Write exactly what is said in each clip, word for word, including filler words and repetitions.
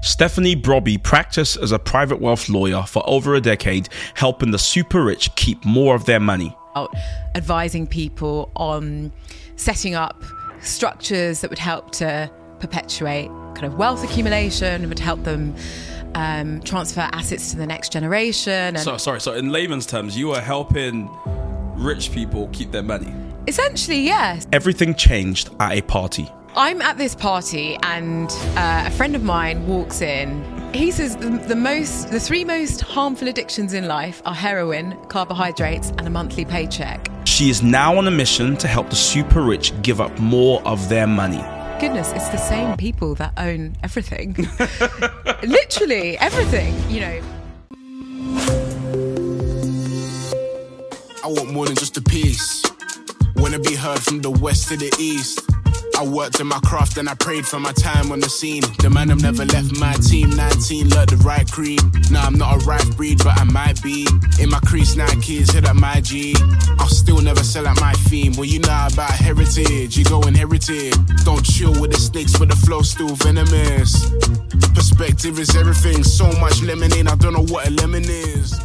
Stephanie Brobby practiced as a private wealth lawyer for over a decade, helping the super rich keep more of their money. Advising people on setting up structures that would help to perpetuate kind of wealth accumulation, would help them um, transfer assets to the next generation. And so, sorry, so in layman's terms, you are helping rich people keep their money. Essentially, yes. Everything changed at a party. I'm at this party and uh, a friend of mine walks in. He says the, the most, the three most harmful addictions in life are heroin, carbohydrates, and a monthly paycheck. She is now on a mission to help the super rich give up more of their money. Goodness, it's the same people that own everything. Literally everything, you know. I want more than just a piece. Wanna be heard from the west to the east. I worked in my craft and I prayed for my time on the scene. The man have never left my team. Nineteen, learned the right creed. Now I'm not a rife breed, but I might be. In my crease, nine kids hit up my G. I'll still never sell out my theme. Well, you know about heritage, you go inherited. Don't chill with the snakes, but the flow's still venomous. Perspective is everything. So much lemonade, I don't know what a lemon is.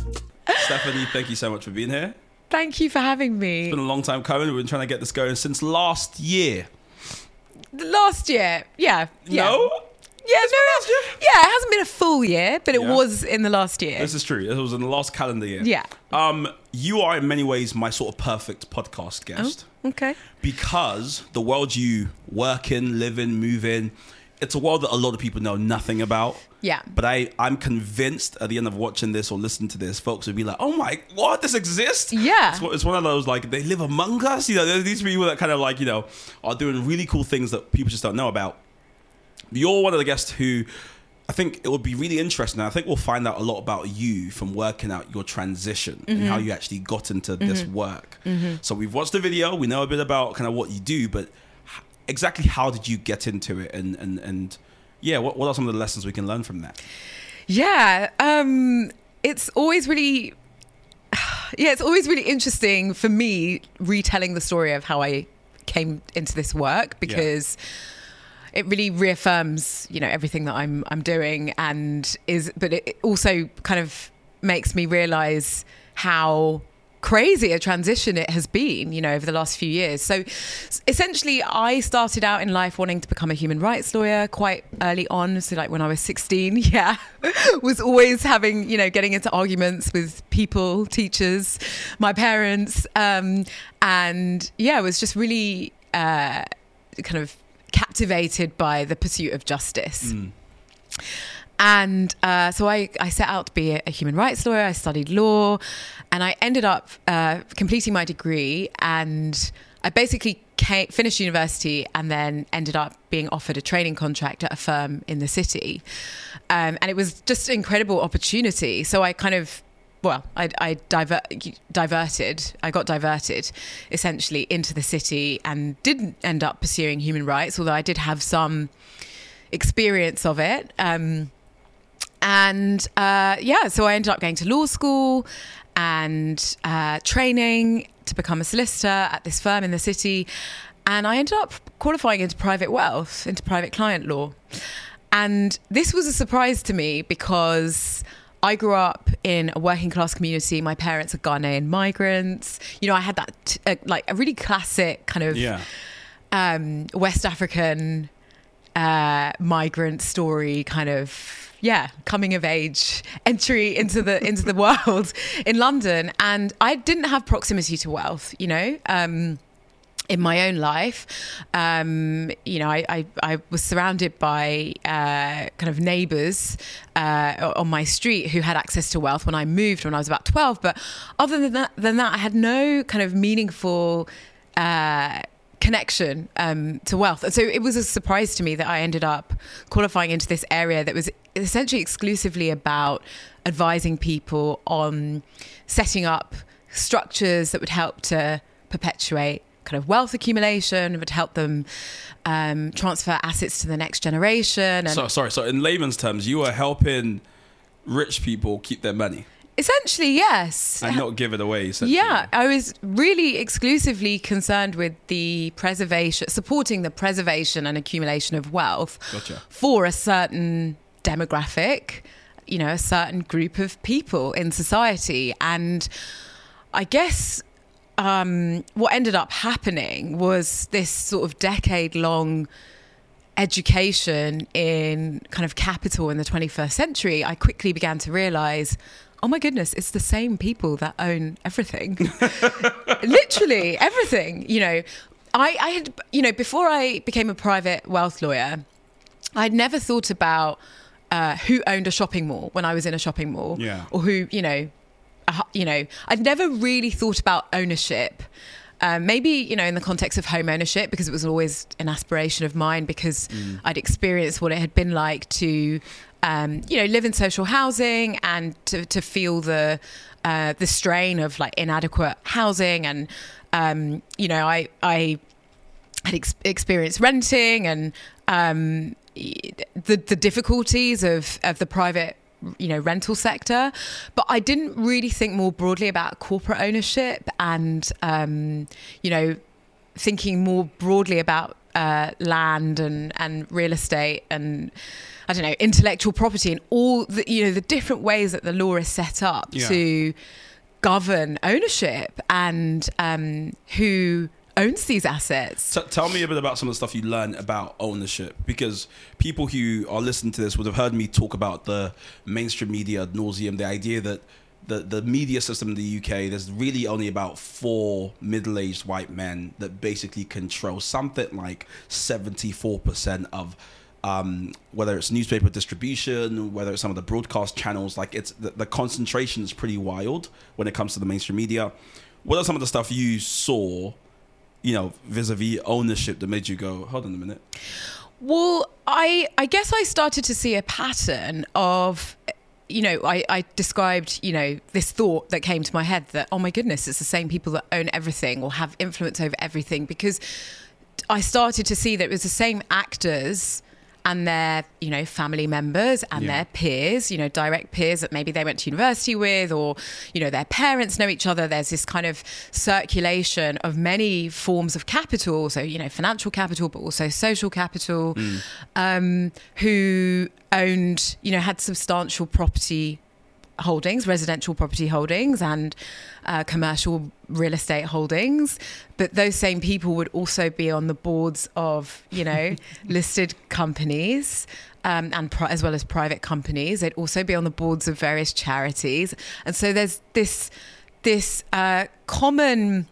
Stephanie, thank you so much for being here. Thank you for having me. It's been a long time coming. We've been trying to get this going since last year. Last year, yeah, yeah. No? Yeah, no, last year. Yeah, it hasn't been a full year, but it yeah. was in the last year. This is true. It was in the last calendar year. Yeah. Um, you are in many ways my sort of perfect podcast guest. Oh, okay. Because the world you work in, live in, move in, it's a world that a lot of people know nothing about. Yeah. But I, I'm convinced at the end of watching this or listening to this, folks would be like, oh my, what? This exists? Yeah. It's, it's one of those, like, they live among us. You know, there's these people that kind of like, you know, are doing really cool things that people just don't know about. You're one of the guests who I think it would be really interesting. I think we'll find out a lot about you from working out your transition mm-hmm. and how you actually got into mm-hmm. this work. Mm-hmm. So we've watched the video. We know a bit about kind of what you do, but exactly how did you get into it, and and and yeah what, what are some of the lessons we can learn from that? yeah um it's always really yeah it's always really interesting for me retelling the story of how I came into this work, because yeah. it really reaffirms, you know, everything that I'm I'm doing, and is but it also kind of makes me realize how crazy a transition it has been, you know, over the last few years. So essentially I started out in life wanting to become a human rights lawyer quite early on. So like when I was sixteen, yeah, was always having, you know, getting into arguments with people, teachers, my parents. Um, and yeah, was just really uh, kind of captivated by the pursuit of justice. Mm. And uh, so I, I set out to be a, a human rights lawyer. I studied law and I ended up uh, completing my degree, and I basically came, finished university and then ended up being offered a training contract at a firm in the city. Um, and it was just an incredible opportunity. So I kind of, well, I, I diver- diverted, I got diverted essentially into the city and didn't end up pursuing human rights, although I did have some experience of it. Um, And uh, yeah, so I ended up going to law school and uh, training to become a solicitor at this firm in the city. And I ended up qualifying into private wealth, into private client law. And this was a surprise to me because I grew up in a working class community. My parents are Ghanaian migrants. You know, I had that uh, like a really classic kind of yeah. um, West African uh, migrant story kind of, yeah, coming of age, entry into the into the world in London. And I didn't have proximity to wealth, you know, um, in my own life. Um, you know, I, I, I was surrounded by uh, kind of neighbours uh, on my street who had access to wealth when I moved when I was about twelve. But other than that, than that I had no kind of meaningful uh connection um, to wealth. And so it was a surprise to me that I ended up qualifying into this area that was essentially exclusively about advising people on setting up structures that would help to perpetuate kind of wealth accumulation, would help them um, transfer assets to the next generation. And so, sorry, so in layman's terms, you are helping rich people keep their money. Essentially, yes. And not give it away, essentially. Yeah, I was really exclusively concerned with the preservation, supporting the preservation and accumulation of wealth gotcha. For a certain demographic, you know, a certain group of people in society. And I guess um, what ended up happening was this sort of decade-long education in kind of capital in the twenty-first century. I quickly began to realize, oh my goodness, it's the same people that own everything. Literally everything. You know, I, I had, you know, before I became a private wealth lawyer, I'd never thought about uh, who owned a shopping mall when I was in a shopping mall. Yeah. Or who, you know, uh, you know, I'd never really thought about ownership. Um, maybe, you know, in the context of home ownership, because it was always an aspiration of mine, because mm. I'd experienced what it had been like to, um, you know, live in social housing and to, to feel the uh, the strain of like inadequate housing. And, um, you know, I, I had ex- experienced renting and um, the, the difficulties of, of the private, you know, rental sector. But I didn't really think more broadly about corporate ownership and, um, you know, thinking more broadly about uh, land and, and real estate and, I don't know, intellectual property and all the, you know, the different ways that the law is set up yeah. to govern ownership and um, who owns these assets. T- tell me a bit about some of the stuff you learned about ownership, because people who are listening to this would have heard me talk about the mainstream media ad nauseum, the idea that the, the media system in the U K, there's really only about four middle-aged white men that basically control something like seventy-four percent of Um, whether it's newspaper distribution, whether it's some of the broadcast channels. Like, it's the, the concentration is pretty wild when it comes to the mainstream media. What are some of the stuff you saw, you know, vis-a-vis ownership that made you go, hold on a minute? Well, I I guess I started to see a pattern of, you know, I, I described, you know, this thought that came to my head that, oh my goodness, it's the same people that own everything or have influence over everything, because I started to see that it was the same actors and their, you know, family members and yeah. their peers, you know, direct peers that maybe they went to university with, or, you know, their parents know each other. There's this kind of circulation of many forms of capital. So, you know, financial capital, but also social capital, mm. um, who owned, you know, had substantial property holdings, residential property holdings and uh, commercial real estate holdings. But those same people would also be on the boards of, you know, listed companies um, and pri- as well as private companies. They'd also be on the boards of various charities. And so there's this, this uh, common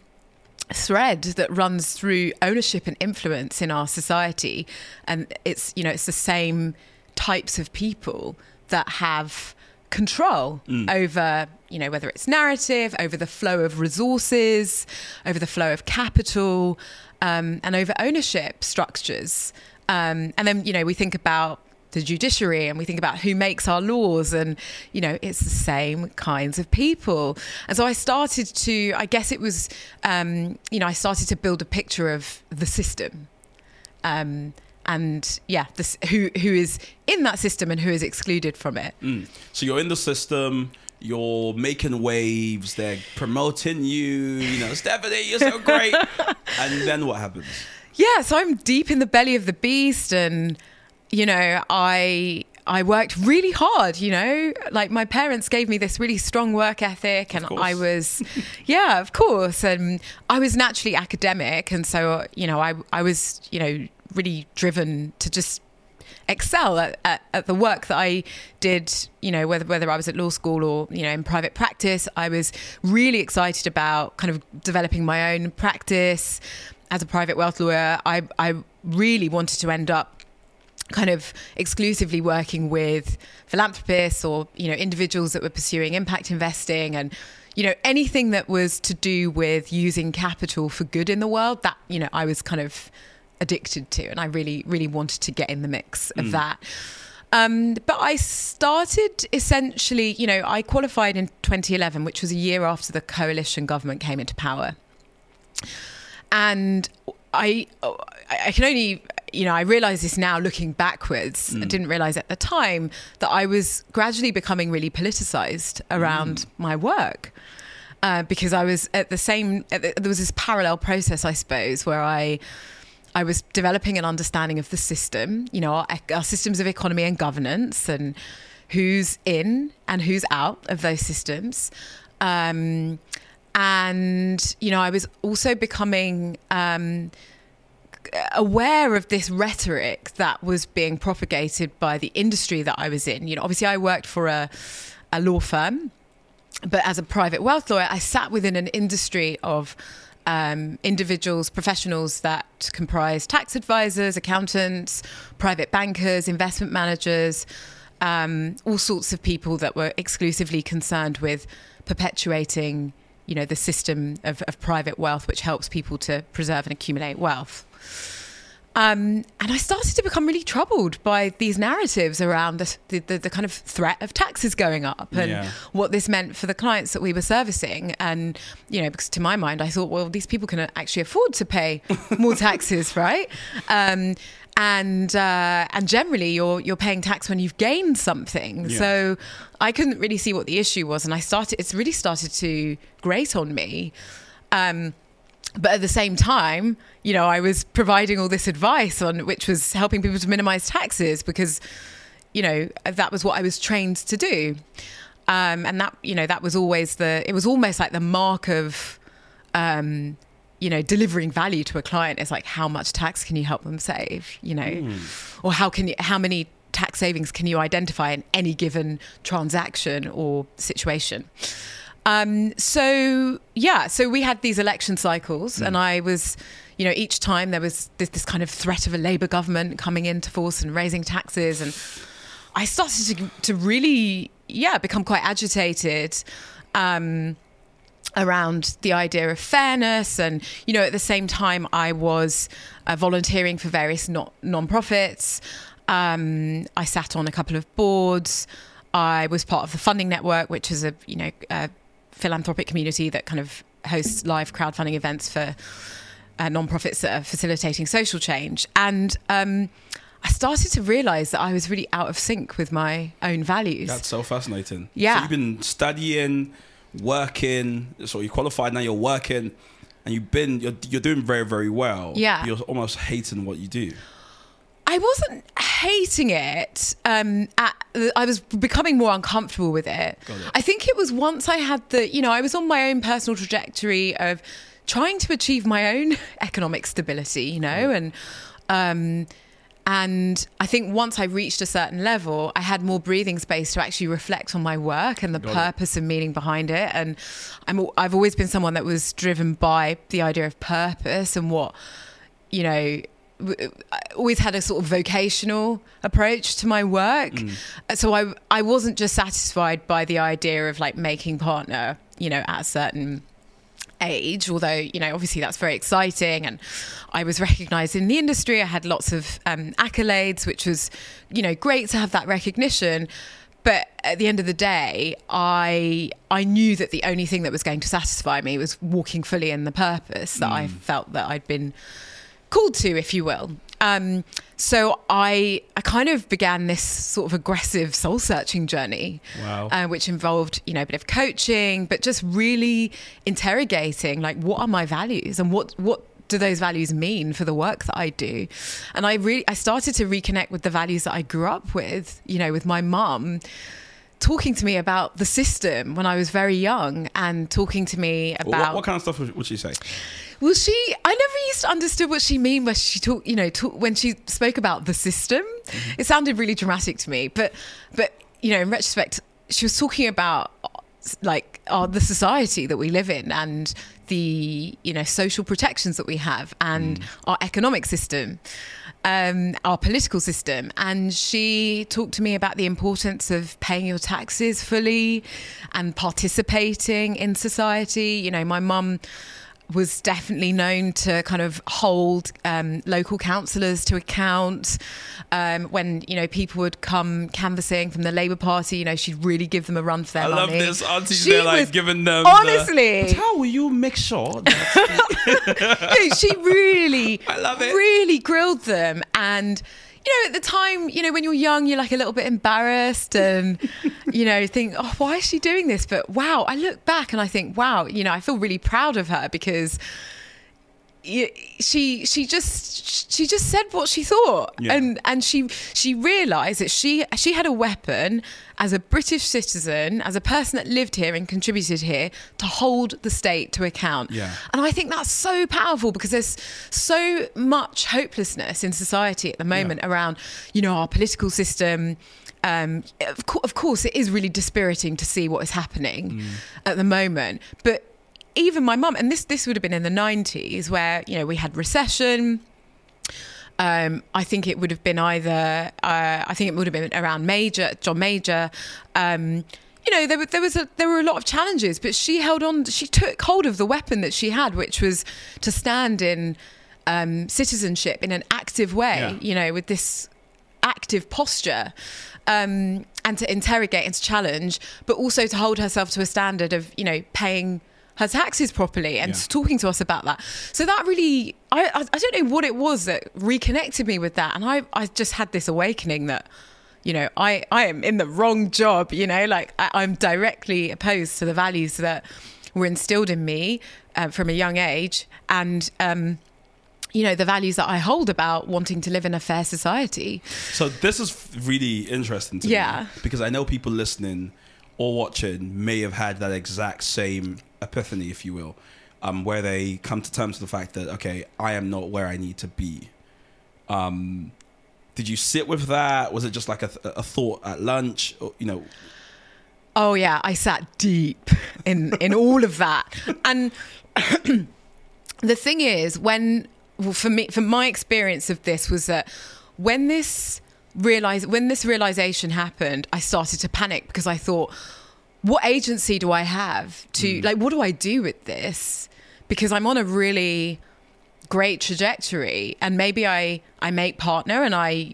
thread that runs through ownership and influence in our society. And it's, you know, it's the same types of people that have control mm. over, you know, whether it's narrative, over the flow of resources, over the flow of capital, um, and over ownership structures. Um, and then, you know, we think about the judiciary and we think about who makes our laws, and, you know, it's the same kinds of people. And so I started to, I guess it was, um, you know, I started to build a picture of the system. Um, And yeah, this, who who is in that system and who is excluded from it. Mm. So you're in the system, you're making waves, they're promoting you, you know, Stephanie, you're so great. And then what happens? Yeah, so I'm deep in the belly of the beast, and, you know, I I worked really hard, you know, like my parents gave me this really strong work ethic, and I was, yeah, of course. And I was naturally academic. And so, you know, I I was, you know, really driven to just excel at, at, at the work that I did, you know, whether whether I was at law school or, you know, in private practice. I was really excited about kind of developing my own practice as a private wealth lawyer. I, I really wanted to end up kind of exclusively working with philanthropists or, you know, individuals that were pursuing impact investing and, you know, anything that was to do with using capital for good in the world. That, you know, I was kind of addicted to, and I really really wanted to get in the mix of mm. that um but I started essentially, you know, I qualified in twenty eleven, which was a year after the coalition government came into power, and I I can only, you know, I realize this now looking backwards. mm. I didn't realize at the time that I was gradually becoming really politicized around mm. my work, uh, because I was at the same at the, there was this parallel process, I suppose, where I I was developing an understanding of the system, you know, our, our systems of economy and governance and who's in and who's out of those systems. Um, and, you know, I was also becoming um, aware of this rhetoric that was being propagated by the industry that I was in. You know, obviously I worked for a, a law firm, but as a private wealth lawyer, I sat within an industry of Um, individuals, professionals that comprise tax advisors, accountants, private bankers, investment managers, um, all sorts of people that were exclusively concerned with perpetuating, you know, the system of, of private wealth, which helps people to preserve and accumulate wealth. Um, and I started to become really troubled by these narratives around the, the, the, the kind of threat of taxes going up and yeah. what this meant for the clients that we were servicing. And, you know, because to my mind, I thought, well, these people can actually afford to pay more taxes, right? Um, and uh, and generally, you're you're paying tax when you've gained something. Yeah. So I couldn't really see what the issue was. And I started, it's really started to grate on me. Um But at the same time, you know, I was providing all this advice on which was helping people to minimize taxes because, you know, that was what I was trained to do. Um, and that, you know, that was always the, it was almost like the mark of, um, you know, delivering value to a client is like, how much tax can you help them save, you know, mm. or how can you, how many tax savings can you identify in any given transaction or situation? Um, so, yeah, so we had these election cycles mm. and I was, you know, each time there was this, this kind of threat of a Labour government coming into force and raising taxes. And I started to, to really, yeah, become quite agitated um, around the idea of fairness. And, you know, at the same time, I was uh, volunteering for various not, non-profits. Um, I sat on a couple of boards. I was part of the Funding Network, which is a, you know, a philanthropic community that kind of hosts live crowdfunding events for uh, nonprofits that are facilitating social change. And um, I started to realise that I was really out of sync with my own values. That's so fascinating. Yeah. So you've been studying, working, so you're qualified now, you're working, and you've been, you're, you're doing very, very well. Yeah. You're almost hating what you do. I wasn't hating it. Um, at, I was becoming more uncomfortable with it. Got it. I think it was once I had the, you know, I was on my own personal trajectory of trying to achieve my own economic stability, you know, mm. and um, and I think once I reached a certain level, I had more breathing space to actually reflect on my work and the Got purpose it. and meaning behind it. And I'm, I've always been someone that was driven by the idea of purpose and what, you know, I always had a sort of vocational approach to my work. Mm. So I I wasn't just satisfied by the idea of like making partner, you know, at a certain age, although, you know, obviously that's very exciting. And I was recognized in the industry. I had lots of um, accolades, which was, you know, great to have that recognition. But at the end of the day, I I knew that the only thing that was going to satisfy me was walking fully in the purpose that mm. I felt that I'd been called to, if you will. Um, so I, I kind of began this sort of aggressive soul searching journey, wow. uh, which involved, you know, a bit of coaching, but just really interrogating, like, what are my values and what, what do those values mean for the work that I do? And I really, I started to reconnect with the values that I grew up with, you know, with my mum talking to me about the system when I was very young and talking to me about... What, what kind of stuff would she say? Well, she... I never used to understood what she mean when she talk, you know, talk, when she spoke about the system. Mm-hmm. It sounded really dramatic to me. But, but you know, in retrospect, she was talking about, like, uh, the society that we live in and the, you know, social protections that we have and mm. our economic system, um, our political system. And she talked to me about the importance of paying your taxes fully and participating in society. You know, my mum was definitely known to kind of hold um, local councillors to account. Um, when, you know, people would come canvassing from the Labour Party, you know, she'd really give them a run for their I money. I love this. Auntie's there, like, giving them... Honestly. The, but how will you make sure that... you know, she really, I love it. really grilled them. And, you know, at the time, you know, when you're young, you're like a little bit embarrassed and, you know, think, oh, why is she doing this? But wow, I look back and I think, wow, you know, I feel really proud of her because she she just she just said what she thought, yeah. and and she she realised that she she had a weapon as a British citizen, as a person that lived here and contributed here, to hold the state to account. Yeah. And I think that's so powerful, because there's so much hopelessness in society at the moment, yeah. around, you know, our political system. Um, of, co- of course, it is really dispiriting to see what is happening mm. at the moment. But even my mum, and this this would have been in the nineties, where, you know, we had recession. Um, I think it would have been either, uh, I think it would have been around Major, John Major. Um, you know, there, there was a, there were a lot of challenges, but she held on, she took hold of the weapon that she had, which was to stand in um, citizenship in an active way, yeah. you know, with this active posture. Um, and to interrogate and to challenge, but also to hold herself to a standard of, you know, paying her taxes properly and yeah. talking to us about that. So that really, I, I I don't know what it was that reconnected me with that. And I I just had this awakening that, you know, I, I am in the wrong job, you know, like I, I'm directly opposed to the values that were instilled in me uh, from a young age. And, um, you know, the values that I hold about wanting to live in a fair society. So this is really interesting to yeah. me, because I know people listening or watching may have had that exact same epiphany, if you will, um, where they come to terms with the fact that, okay, I am not where I need to be. Um, did you sit with that? Was it just like a, a thought at lunch? Or, you know? Oh yeah, I sat deep in, in all of that. And the thing is, when... Well, for me, for my experience of this was that when this realize when this realization happened, I started to panic, because I thought, what agency do I have to mm. like, what do I do with this? Because I'm on a really great trajectory, and maybe I, I make partner and I,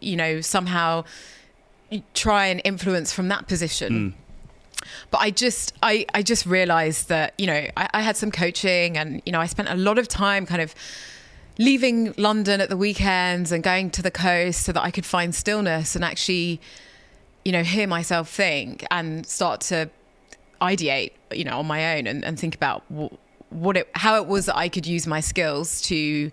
you know, somehow try and influence from that position. Mm. But I just, I, I just realized that, you know, I, I had some coaching, and, you know, I spent a lot of time kind of leaving London at the weekends and going to the coast so that I could find stillness and actually, you know, hear myself think and start to ideate, you know, on my own, and, and think about what it, how it was that I could use my skills to,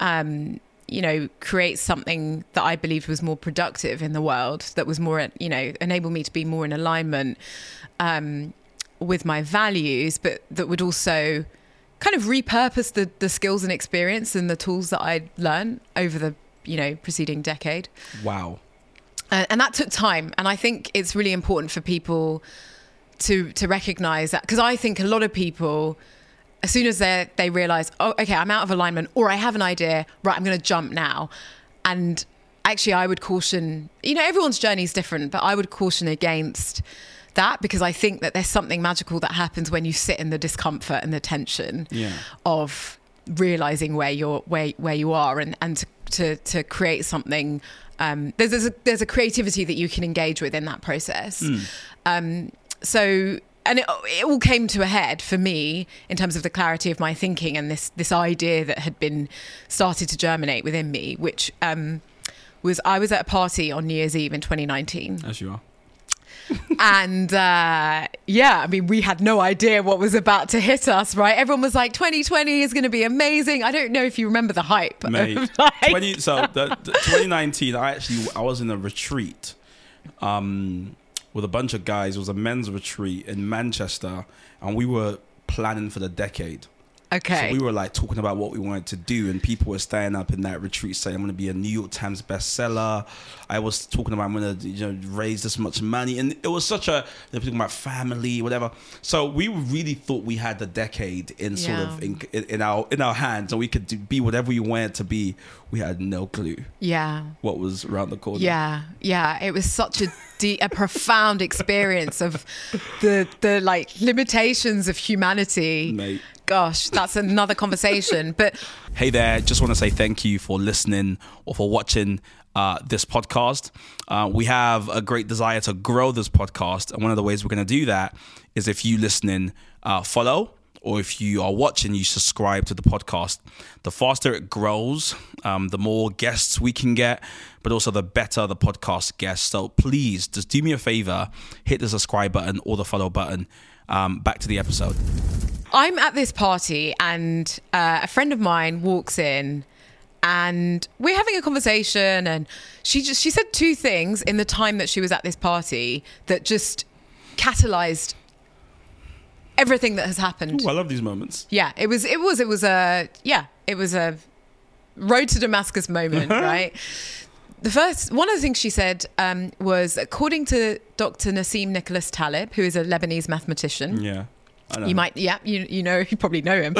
um, you know, create something that I believed was more productive in the world, that was more, you know, enable me to be more in alignment um, with my values, but that would also kind of repurpose the, the skills and experience and the tools that I'd learned over the, you know, preceding decade. Wow. Uh, and that took time. And I think it's really important for people to, to recognize that, because I think a lot of people, as soon as they they realize, oh, okay, I'm out of alignment, or I have an idea, right, I'm going to jump now. And actually, I would caution, you know, everyone's journey is different, but I would caution against that, because I think that there's something magical that happens when you sit in the discomfort and the tension yeah. of realizing where you're, where where you are, and and to to, to create something. Um, there's there's a, there's a creativity that you can engage with in that process. Mm. Um, so. And it, it all came to a head for me in terms of the clarity of my thinking and this this idea that had been started to germinate within me, which um, was I was at a party on New Year's Eve in twenty nineteen. As you are. and uh, yeah, I mean, we had no idea what was about to hit us, right? Everyone was like, twenty twenty is going to be amazing. I don't know if you remember the hype. Mate, like... twenty, so the, the twenty nineteen, I actually, I was in a retreat. Um... with a bunch of guys. It was a men's retreat in Manchester, and we were planning for the decade. Okay. So we were like talking about what we wanted to do, and people were standing up in that retreat saying, I'm going to be a New York Times bestseller. I was talking about, I'm going to, you know, raise this much money. And it was such a, they were talking about family, whatever. So we really thought we had the decade in sort yeah. of in, in our in our hands, and we could do, be whatever we wanted to be. We had no clue. Yeah. What was around the corner. Yeah. Yeah. It was such a de- a profound experience of the the like limitations of humanity. Mate. Gosh, that's another conversation. But hey there, just want to say thank you for listening or for watching uh, this podcast. Uh, we have a great desire to grow this podcast. And one of the ways we're going to do that is if you listening, uh, follow, or if you are watching, you subscribe to the podcast. The faster it grows, um, the more guests we can get, but also the better the podcast gets. So please just do me a favor, hit the subscribe button or the follow button. Um, back to the episode. I'm at this party and uh, a friend of mine walks in and we're having a conversation, and she just she said two things in the time that she was at this party that just catalyzed everything that has happened. Ooh, I love these moments. Yeah, it was it was it was a yeah, it was a road to Damascus moment, right? The first, one of the things she said um, was, according to Doctor Nassim Nicholas Taleb, who is a Lebanese mathematician. Yeah, I know. You might, yeah, you you know, you probably know him.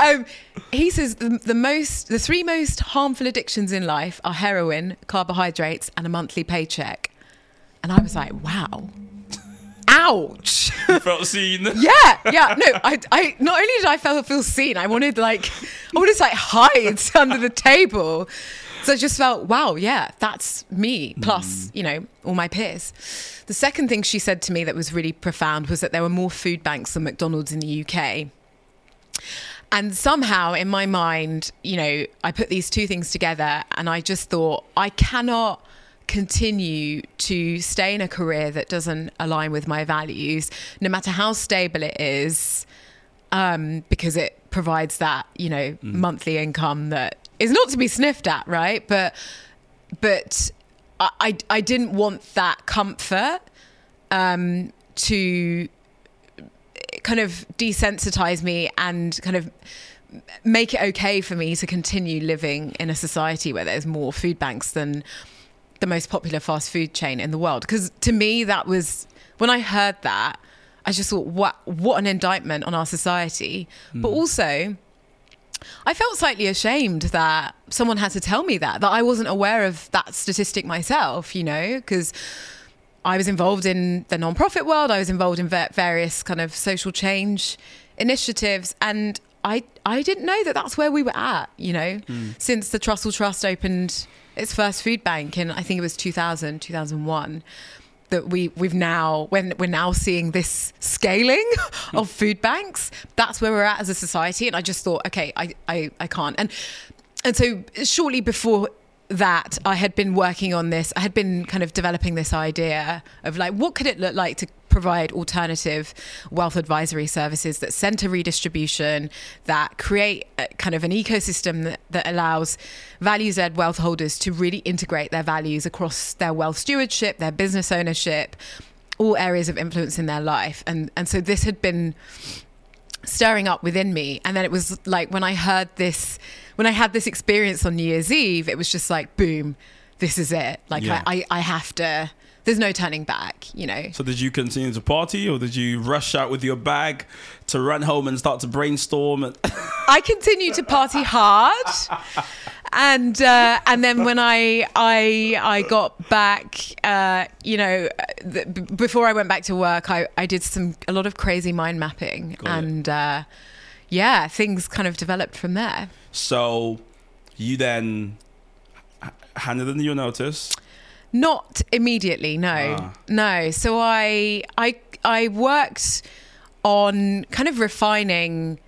um, he says the, the most, the three most harmful addictions in life are heroin, carbohydrates, and a monthly paycheck. And I was like, wow. Ouch. You felt seen. yeah, yeah. No, I, I, not only did I feel, feel seen, I wanted like, I wanted to like hide under the table. So I just felt, wow, yeah, that's me. Plus, mm. you know, all my peers. The second thing she said to me that was really profound was that there were more food banks than McDonald's in the U K. And somehow in my mind, you know, I put these two things together and I just thought, I cannot continue to stay in a career that doesn't align with my values, no matter how stable it is, um, because it provides that, you know, mm. monthly income that is not to be sniffed at, right? But but I, I, I didn't want that comfort um, to kind of desensitize me and kind of make it okay for me to continue living in a society where there's more food banks than the most popular fast food chain in the world. Because to me, that was, when I heard that, I just thought, what, what an indictment on our society. Mm. But also, I felt slightly ashamed that someone had to tell me that, that I wasn't aware of that statistic myself, you know, because I was involved in the nonprofit world. I was involved in ver- various kind of social change initiatives. And I, I didn't know that that's where we were at, you know, mm. since the Trussell Trust opened its first food bank in, I think it was two thousand, two thousand one, that we, we've now, when we're now seeing this scaling of food banks, that's where we're at as a society. And I just thought, okay, I, I, I can't. And, and so shortly before that, I had been working on this. I had been kind of developing this idea of like, what could it look like to provide alternative wealth advisory services that center redistribution, that create a, kind of an ecosystem that, that allows values-led wealth holders to really integrate their values across their wealth stewardship, their business ownership, all areas of influence in their life. And, and so this had been stirring up within me. And then it was like, when I heard this, when I had this experience on New Year's Eve, it was just like, boom, this is it. Like yeah. I, I, I have to... There's no turning back, you know. So did you continue to party, or did you rush out with your bag to run home and start to brainstorm? And I continued to party hard. And uh, and then when I I I got back, uh, you know, the, before I went back to work, I, I did some a lot of crazy mind mapping. Got and uh, yeah, things kind of developed from there. So you then handed in your notice. Not immediately, no, ah. no. So I, I, I worked on kind of refining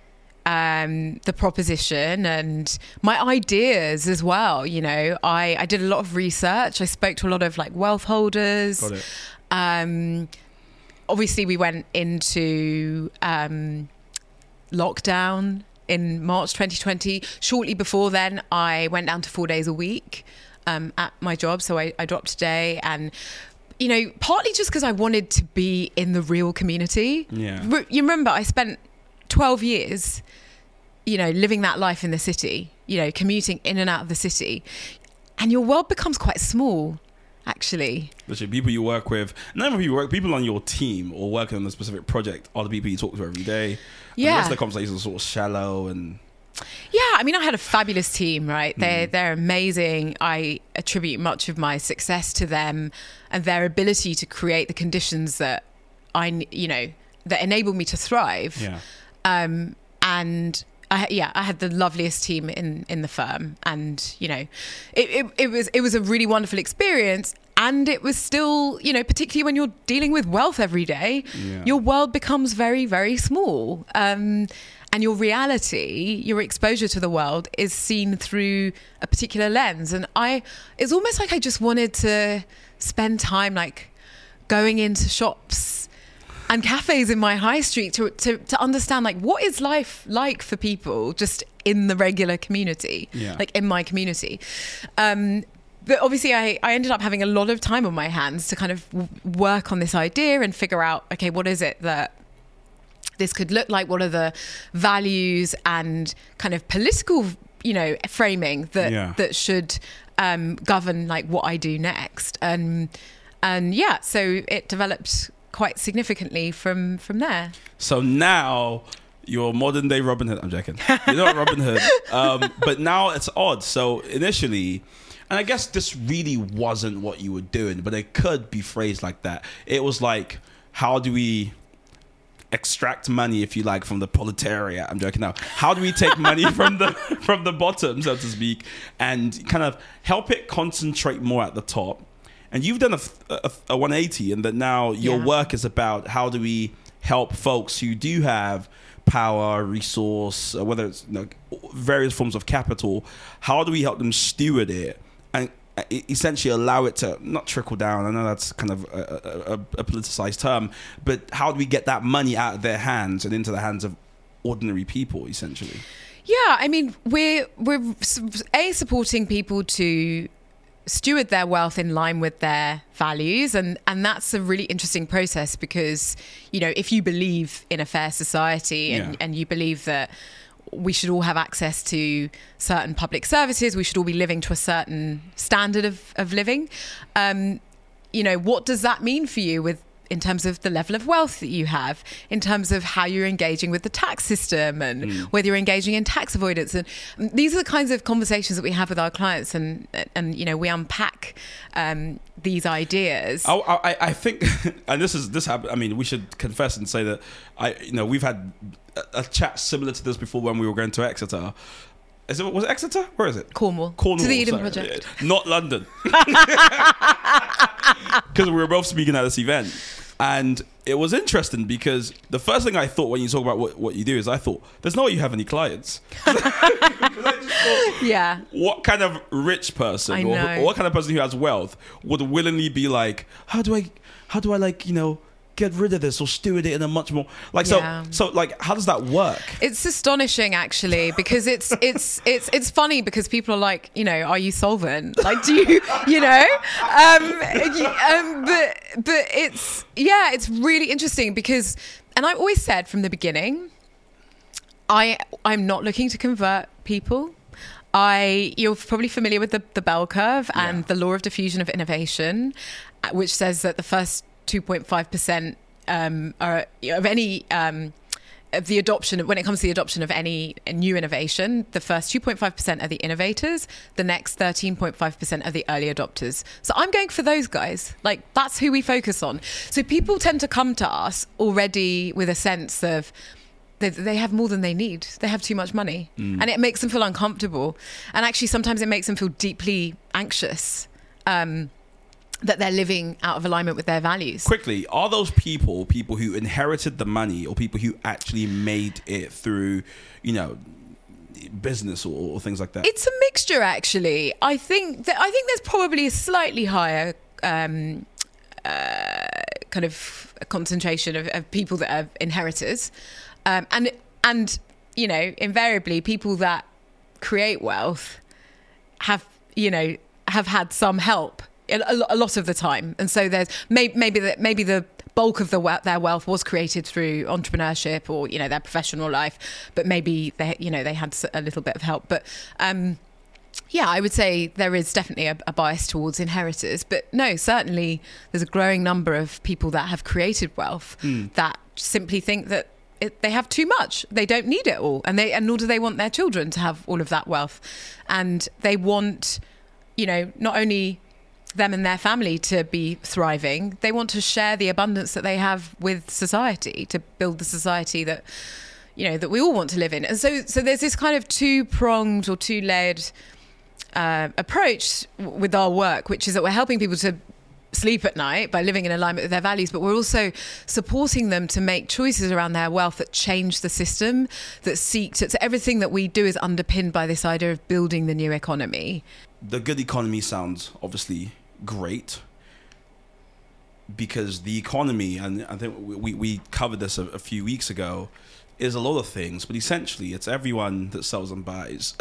um, the proposition and my ideas as well. You know, I, I did a lot of research. I spoke to a lot of like wealth holders. Got it. Um, obviously, we went into um, lockdown in March twenty twenty. Shortly before then, I went down to four days a week. Um, at my job. So I, I dropped a day, and, you know, partly just because I wanted to be in the real community. Yeah. Re- you remember I spent twelve years, you know, living that life in the city, you know, commuting in and out of the city, and your world becomes quite small, actually. Literally, people you work with, not even people you work, people on your team or working on a specific project are the people you talk to every day. Yeah. And the rest of the conversations are sort of shallow and... Yeah, I mean, I had a fabulous team, right? They're, mm. they're amazing. I attribute much of my success to them and their ability to create the conditions that I, you know, that enabled me to thrive. Yeah. Um, and I, yeah, I had the loveliest team in, in the firm, and, you know, it, it, it was, it was a really wonderful experience. And it was still, you know, particularly when you're dealing with wealth every day, yeah. your world becomes very, very small. Um, and your reality, your exposure to the world is seen through a particular lens. And I, it's almost like I just wanted to spend time like going into shops and cafes in my high street to, to, to understand, like, what is life like for people just in the regular community, yeah. like in my community. Um, but obviously I, I ended up having a lot of time on my hands to kind of w- work on this idea and figure out, okay, what is it that this could look like? What are the values and kind of political, you know, framing that, yeah. that should um, govern like what I do next. And, and yeah, so it developed quite significantly from, from there. So now you're modern day Robin Hood. I'm joking. You're not Robin Hood. Um, but now it's odd. So initially, and I guess this really wasn't what you were doing, but it could be phrased like that. It was like, how do we extract money, if you like, from the proletariat? I'm joking now. How do we take money from the from the bottom, so to speak, and kind of help it concentrate more at the top? And you've done a, a, a one eighty, and that now your yeah. work is about how do we help folks who do have power, resource, whether it's, you know, various forms of capital, how do we help them steward it and essentially allow it to not trickle down? I know that's kind of a, a, a politicized term, but how do we get that money out of their hands and into the hands of ordinary people, essentially? Yeah, I mean, we're, we're A, supporting people to steward their wealth in line with their values, and and that's a really interesting process, because, you know, if you believe in a fair society and, yeah. and you believe that we should all have access to certain public services, we should all be living to a certain standard of, of living, um you know, what does that mean for you with in terms of the level of wealth that you have, in terms of how you're engaging with the tax system, and mm. whether you're engaging in tax avoidance. And these are the kinds of conversations that we have with our clients, and, and you know, we unpack um, these ideas. I, I, I think, and this is, this happened, I mean, we should confess and say that, I, you know, we've had a, a chat similar to this before when we were going to Exeter. Is it, was it Exeter? Where is it? Cornwall. Cornwall. To the Eden sorry. Project. Not London. Because we were both speaking at this event. And it was interesting because the first thing I thought when you talk about what, what you do is I thought, there's no way you have any clients. I just thought, yeah. What kind of rich person or, or what kind of person who has wealth would willingly be like, how do I, how do I like, you know, get rid of this or steward it in a much more like yeah. so so like how does that work? It's astonishing, actually, because it's it's it's it's funny because people are like, you know, are you solvent? Like, do you you know um, um but but it's yeah it's really interesting because, and I always said from the beginning, I I'm not looking to convert people. I you're probably familiar with the the bell curve and yeah. the law of diffusion of innovation, which says that the first two point five percent um, are, you know, of any um, of the adoption, when it comes to the adoption of any new innovation, the first two point five percent are the innovators, the next thirteen point five percent are the early adopters. So I'm going for those guys. Like, that's who we focus on. So people tend to come to us already with a sense of they, they have more than they need. They have too much money. Mm. And it makes them feel uncomfortable. And actually, sometimes it makes them feel deeply anxious. Um that they're living out of alignment with their values. Quickly, are those people people who inherited the money or people who actually made it through, you know, business or, or things like that? It's a mixture, actually. I think that I think there's probably a slightly higher um, uh, kind of concentration of, of people that are inheritors, um, and and you know, invariably people that create wealth have you know have had some help. A lot of the time, and so there's maybe maybe the, maybe the bulk of the their wealth was created through entrepreneurship or you know their professional life, but maybe they you know they had a little bit of help. But um, yeah, I would say there is definitely a, a bias towards inheritors, but no, certainly there's a growing number of people that have created wealth mm. that simply think that it, they have too much, they don't need it all, and they and nor do they want their children to have all of that wealth, and they want you know not only them and their family to be thriving, they want to share the abundance that they have with society to build the society that you know that we all want to live in. And so so there's this kind of two-pronged or two-layered uh, approach w- with our work, which is that we're helping people to sleep at night by living in alignment with their values, but we're also supporting them to make choices around their wealth that change the system, that seek to, to everything that we do is underpinned by this idea of building the new economy. The good economy sounds obviously great. because the economy, and I think we, we covered this a, a few weeks ago, is a lot of things, but essentially it's everyone that sells and buys.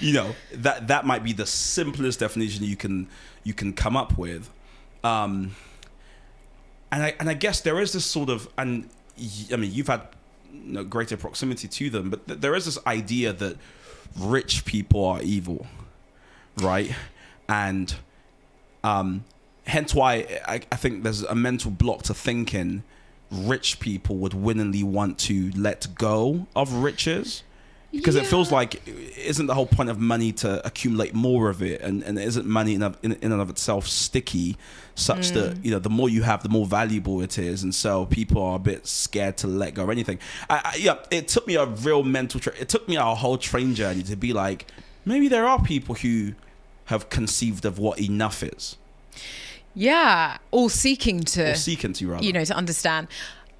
You know, that that might be the simplest definition you can you can come up with. Um, and I and I guess there is this sort of, and I mean, you've had you know, greater proximity to them, but th- there is this idea that rich people are evil, right? And um, hence why I, I think there's a mental block to thinking rich people would willingly want to let go of riches, because yeah. it feels like, isn't the whole point of money to accumulate more of it, and, and isn't money in, in, in and of itself sticky, such mm. that, you know, the more you have, the more valuable it is, and so people are a bit scared to let go of anything. I, I, yeah, it took me a real mental tra- it took me a whole train journey to be like, maybe there are people who have conceived of what enough is. Yeah, or seeking to, or seeking to rather. you know, to understand.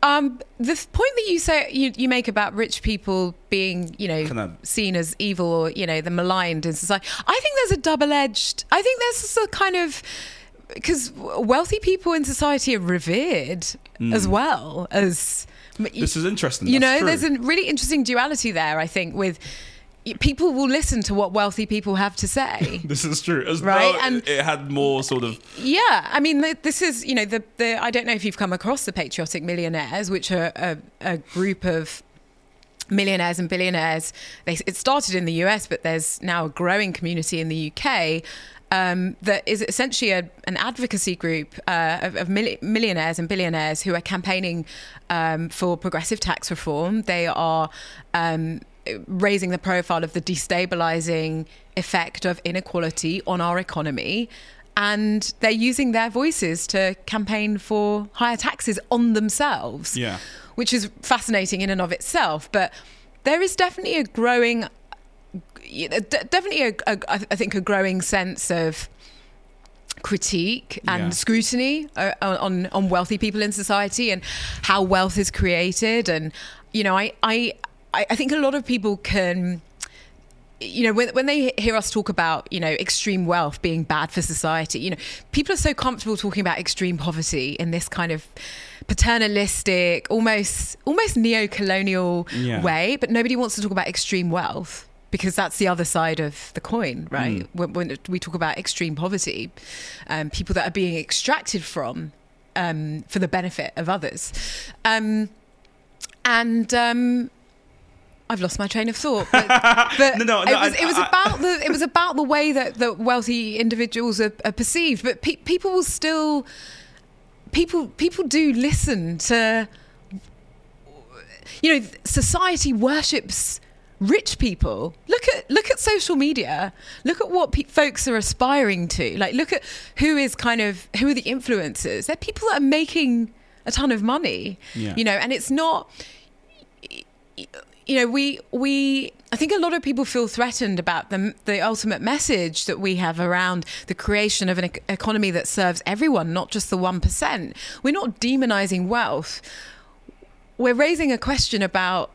Um, the point that you say you, you make about rich people being, you know, seen as evil, or, you know, the maligned in society. I think there's a double-edged. I think there's a kind of, because wealthy people in society are revered mm. as well as. This is interesting. You That's know, true. There's a really interesting duality there, I think, with. People will listen to what wealthy people have to say. This is true. As right? Though and it had more sort of... Yeah. I mean, this is, you know, the, the I don't know if you've come across the Patriotic Millionaires, which are a, a group of millionaires and billionaires. They, it started in the U S, but there's now a growing community in the U K um, that is essentially a, an advocacy group uh, of, of mil- millionaires and billionaires who are campaigning um, for progressive tax reform. They are... Um, raising the profile of the destabilizing effect of inequality on our economy. And they're using their voices to campaign for higher taxes on themselves, yeah. which is fascinating in and of itself. But there is definitely a growing, definitely a, a, I think a growing sense of critique and yeah. scrutiny on, on wealthy people in society and how wealth is created. And, you know, I, I, I think a lot of people can, you know, when, when they hear us talk about, you know, extreme wealth being bad for society, you know, people are so comfortable talking about extreme poverty in this kind of paternalistic, almost almost neo-colonial yeah. way, but nobody wants to talk about extreme wealth because that's the other side of the coin, right? Mm. When, when we talk about extreme poverty, um, people that are being extracted from um, for the benefit of others. Um, and... Um, I've lost my train of thought. But, but no, no, no, it was, I, it was I, about I, the it was about the way that, that wealthy individuals are, are perceived. But pe- people will still people people do listen to. You know, society worships rich people. Look at look at social media. Look at what pe- folks are aspiring to. Like, look at who is kind of who are the influencers. They're people that are making a ton of money. Yeah. You know, and it's not. You know, we we I think a lot of people feel threatened about the the ultimate message that we have around the creation of an e- economy that serves everyone, not just the one percent. We're not demonizing wealth. We're raising a question about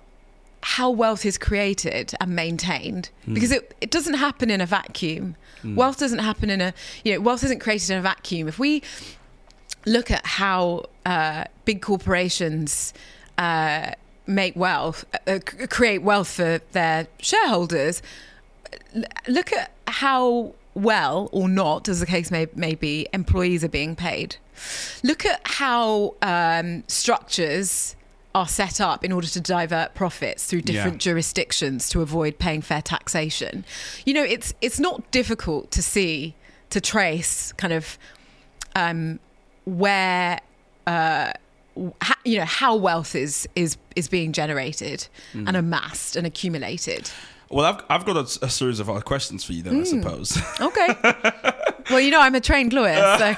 how wealth is created and maintained, mm. because it, it doesn't happen in a vacuum. Mm. Wealth doesn't happen in a, you know, wealth isn't created in a vacuum. If we look at how uh, big corporations uh make wealth, uh, create wealth for their shareholders. L- look at how well or not, as the case may, may be, employees are being paid. Look at how um, structures are set up in order to divert profits through different yeah. jurisdictions to avoid paying fair taxation. You know, it's it's not difficult to see, to trace kind of um, where... Uh, How, you know, how wealth is is is being generated mm. and amassed and accumulated. Well, I've I've got a, a series of other questions for you then, mm. I suppose. Okay. Well, you know, I'm a trained lawyer, so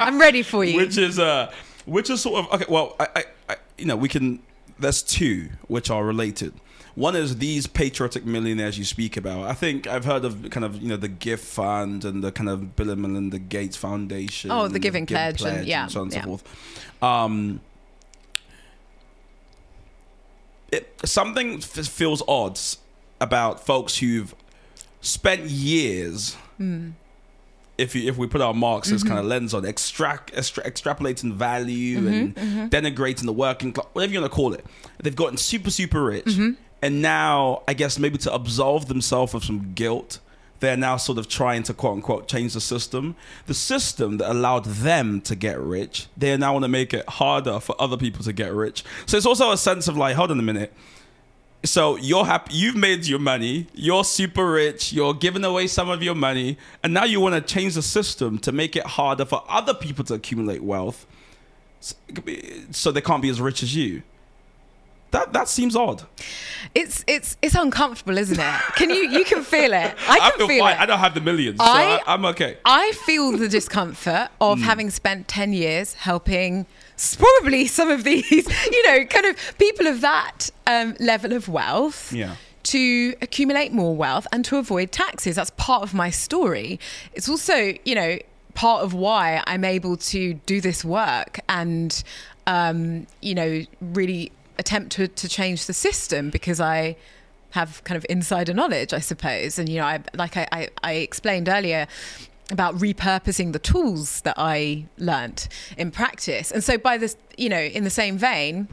I'm ready for you. Which is uh, which is sort of okay. Well, I, I, I you know we can. There's two which are related. One is these patriotic millionaires you speak about. I think I've heard of kind of, you know, the Gift Fund and the kind of Bill and Melinda Gates Foundation. Oh, the Giving Pledge. Pledge and, yeah, and so on and yeah. so forth. Um, it, something f- feels odd about folks who've spent years mm. if you, if we put our Marxist mm-hmm. this kind of lens on, extract, extra, extrapolating value mm-hmm, and mm-hmm. denigrating the working class, whatever you want to call it. They've gotten super, super rich. Mm-hmm. And now, I guess, maybe to absolve themselves of some guilt, they're now sort of trying to, quote unquote, change the system. The system that allowed them to get rich, they now want to make it harder for other people to get rich. So it's also a sense of like, hold on a minute. So you're happy, you've made your money, you're super rich, you're giving away some of your money, and now you want to change the system to make it harder for other people to accumulate wealth so they can't be as rich as you. That that seems odd. It's it's it's uncomfortable, isn't it? Can you you can feel it? I can I feel, feel it. I don't have the millions, I, so I, I'm okay. I feel the discomfort of mm. having spent ten years helping probably some of these, you know, kind of people of that um, level of wealth yeah. to accumulate more wealth and to avoid taxes. That's part of my story. It's also, you know, part of why I'm able to do this work and, um, you know, really attempt to, to change the system, because I have kind of insider knowledge, I suppose. And, you know, I, like I, I, I explained earlier about repurposing the tools that I learnt in practice. And so by this, you know, in the same vein,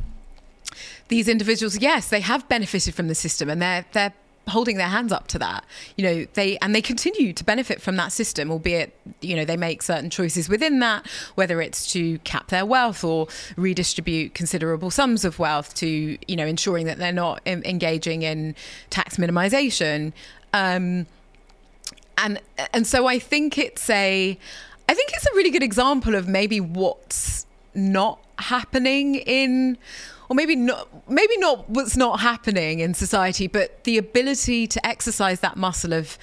these individuals, yes, they have benefited from the system, and they're, they're holding their hands up to that, you know, they, and they continue to benefit from that system, albeit, you know, they make certain choices within that, whether it's to cap their wealth or redistribute considerable sums of wealth to, you know, ensuring that they're not em- engaging in tax minimization. Um, and, and so I think it's a, I think it's a really good example of maybe what's not happening in, or maybe not, maybe not what's not happening in society, but the ability to exercise that muscle of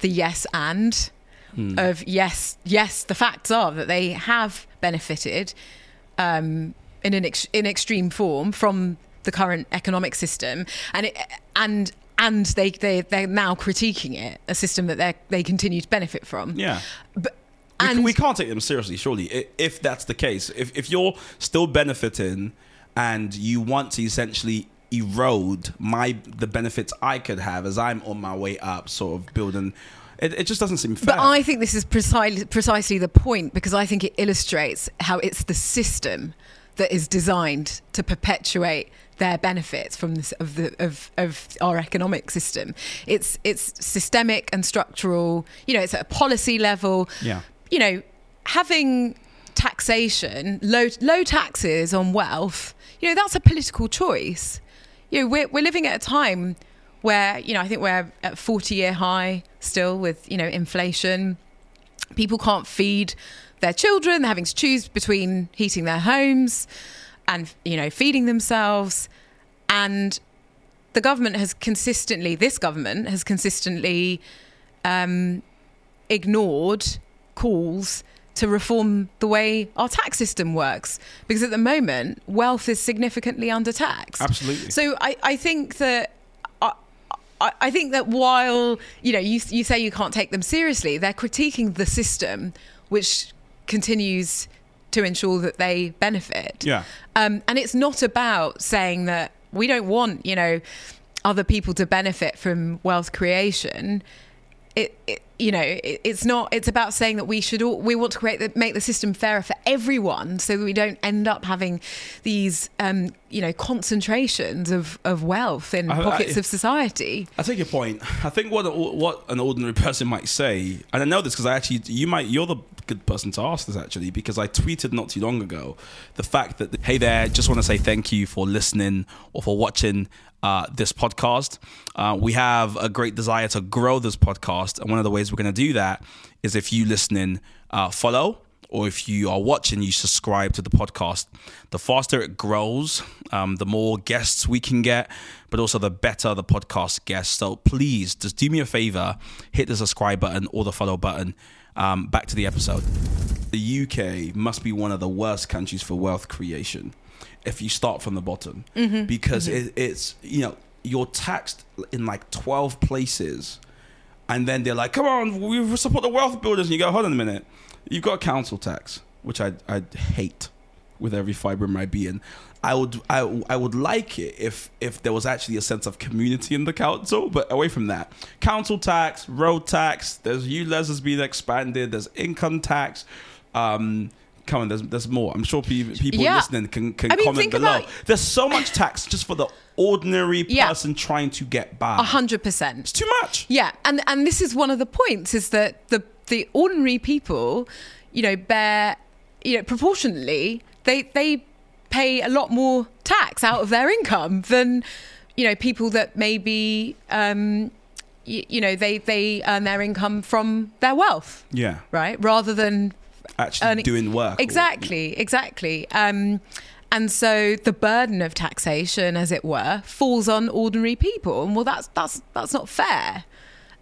the yes and, mm. of yes, yes, the facts are that they have benefited um, in an ex- in extreme form from the current economic system, and it, and and they they they're now critiquing it, a system that they they continue to benefit from. Yeah, but. We, and we can't take them seriously, surely. If that's the case, if if you're still benefiting, and you want to essentially erode my the benefits I could have as I'm on my way up, sort of building, it, it just doesn't seem fair. But I think this is precisely precisely the point, because I think it illustrates how it's the system that is designed to perpetuate their benefits from this, of the of of our economic system. It's it's systemic and structural. You know, it's at a policy level. Yeah. You know, having taxation, low low taxes on wealth, you know, that's a political choice. You know, we're we're living at a time where, you know, I think we're at forty-year high still with, you know, inflation. People can't feed their children. They're having to choose between heating their homes and, you know, feeding themselves. And the government has consistently, this government has consistently um, ignored calls to reform the way our tax system works, because at the moment wealth is significantly undertaxed. Absolutely. So I, I think that I, I think that while, you know, you you say you can't take them seriously, they're critiquing the system, which continues to ensure that they benefit. Yeah. Um, and it's not about saying that we don't want, you know, other people to benefit from wealth creation. It, it, you know, it, it's not. It's about saying that we should all, we want to create the, make the system fairer for everyone, so that we don't end up having these, um, you know, concentrations of, of wealth in I, pockets I, of society. I take your point. I think what what an ordinary person might say, and I know this because I actually, you might, you're the good person to ask this actually, because I tweeted not too long ago the fact that, hey there, just want to say thank you for listening or for watching Uh, this podcast. Uh, we have a great desire to grow this podcast, and one of the ways we're going to do that is if you listening uh, follow, or if you are watching, you subscribe to the podcast. The faster it grows, um, the more guests we can get, but also the better the podcast gets. So please just do me a favor, hit the subscribe button or the follow button. Um, back to the episode. The U K must be one of the worst countries for wealth creation if you start from the bottom, mm-hmm. because mm-hmm. It, it's, you know, you're taxed in like twelve places, and then they're like, come on, we support the wealth builders. And you go, hold on a minute. You've got council tax, which I I hate. with every fiber of my being. I would I, I would like it if if there was actually a sense of community in the council, but away from that. Council tax, road tax, there's U L E Z has been expanded, there's income tax, um, come on, there's, there's more. I'm sure people, people yeah. listening can, can I mean, comment below. About, there's so much tax just for the ordinary yeah. person trying to get by. A hundred percent. It's too much. Yeah, and and this is one of the points, is that the the ordinary people, you know, bear, you know, proportionally, they they pay a lot more tax out of their income than, you know, people that maybe, um, you, you know, they, they earn their income from their wealth. Yeah. Right? Rather than actually earning, doing work. Exactly, or, yeah. exactly. Um, and so the burden of taxation, as it were, falls on ordinary people. And well, that's that's that's not fair.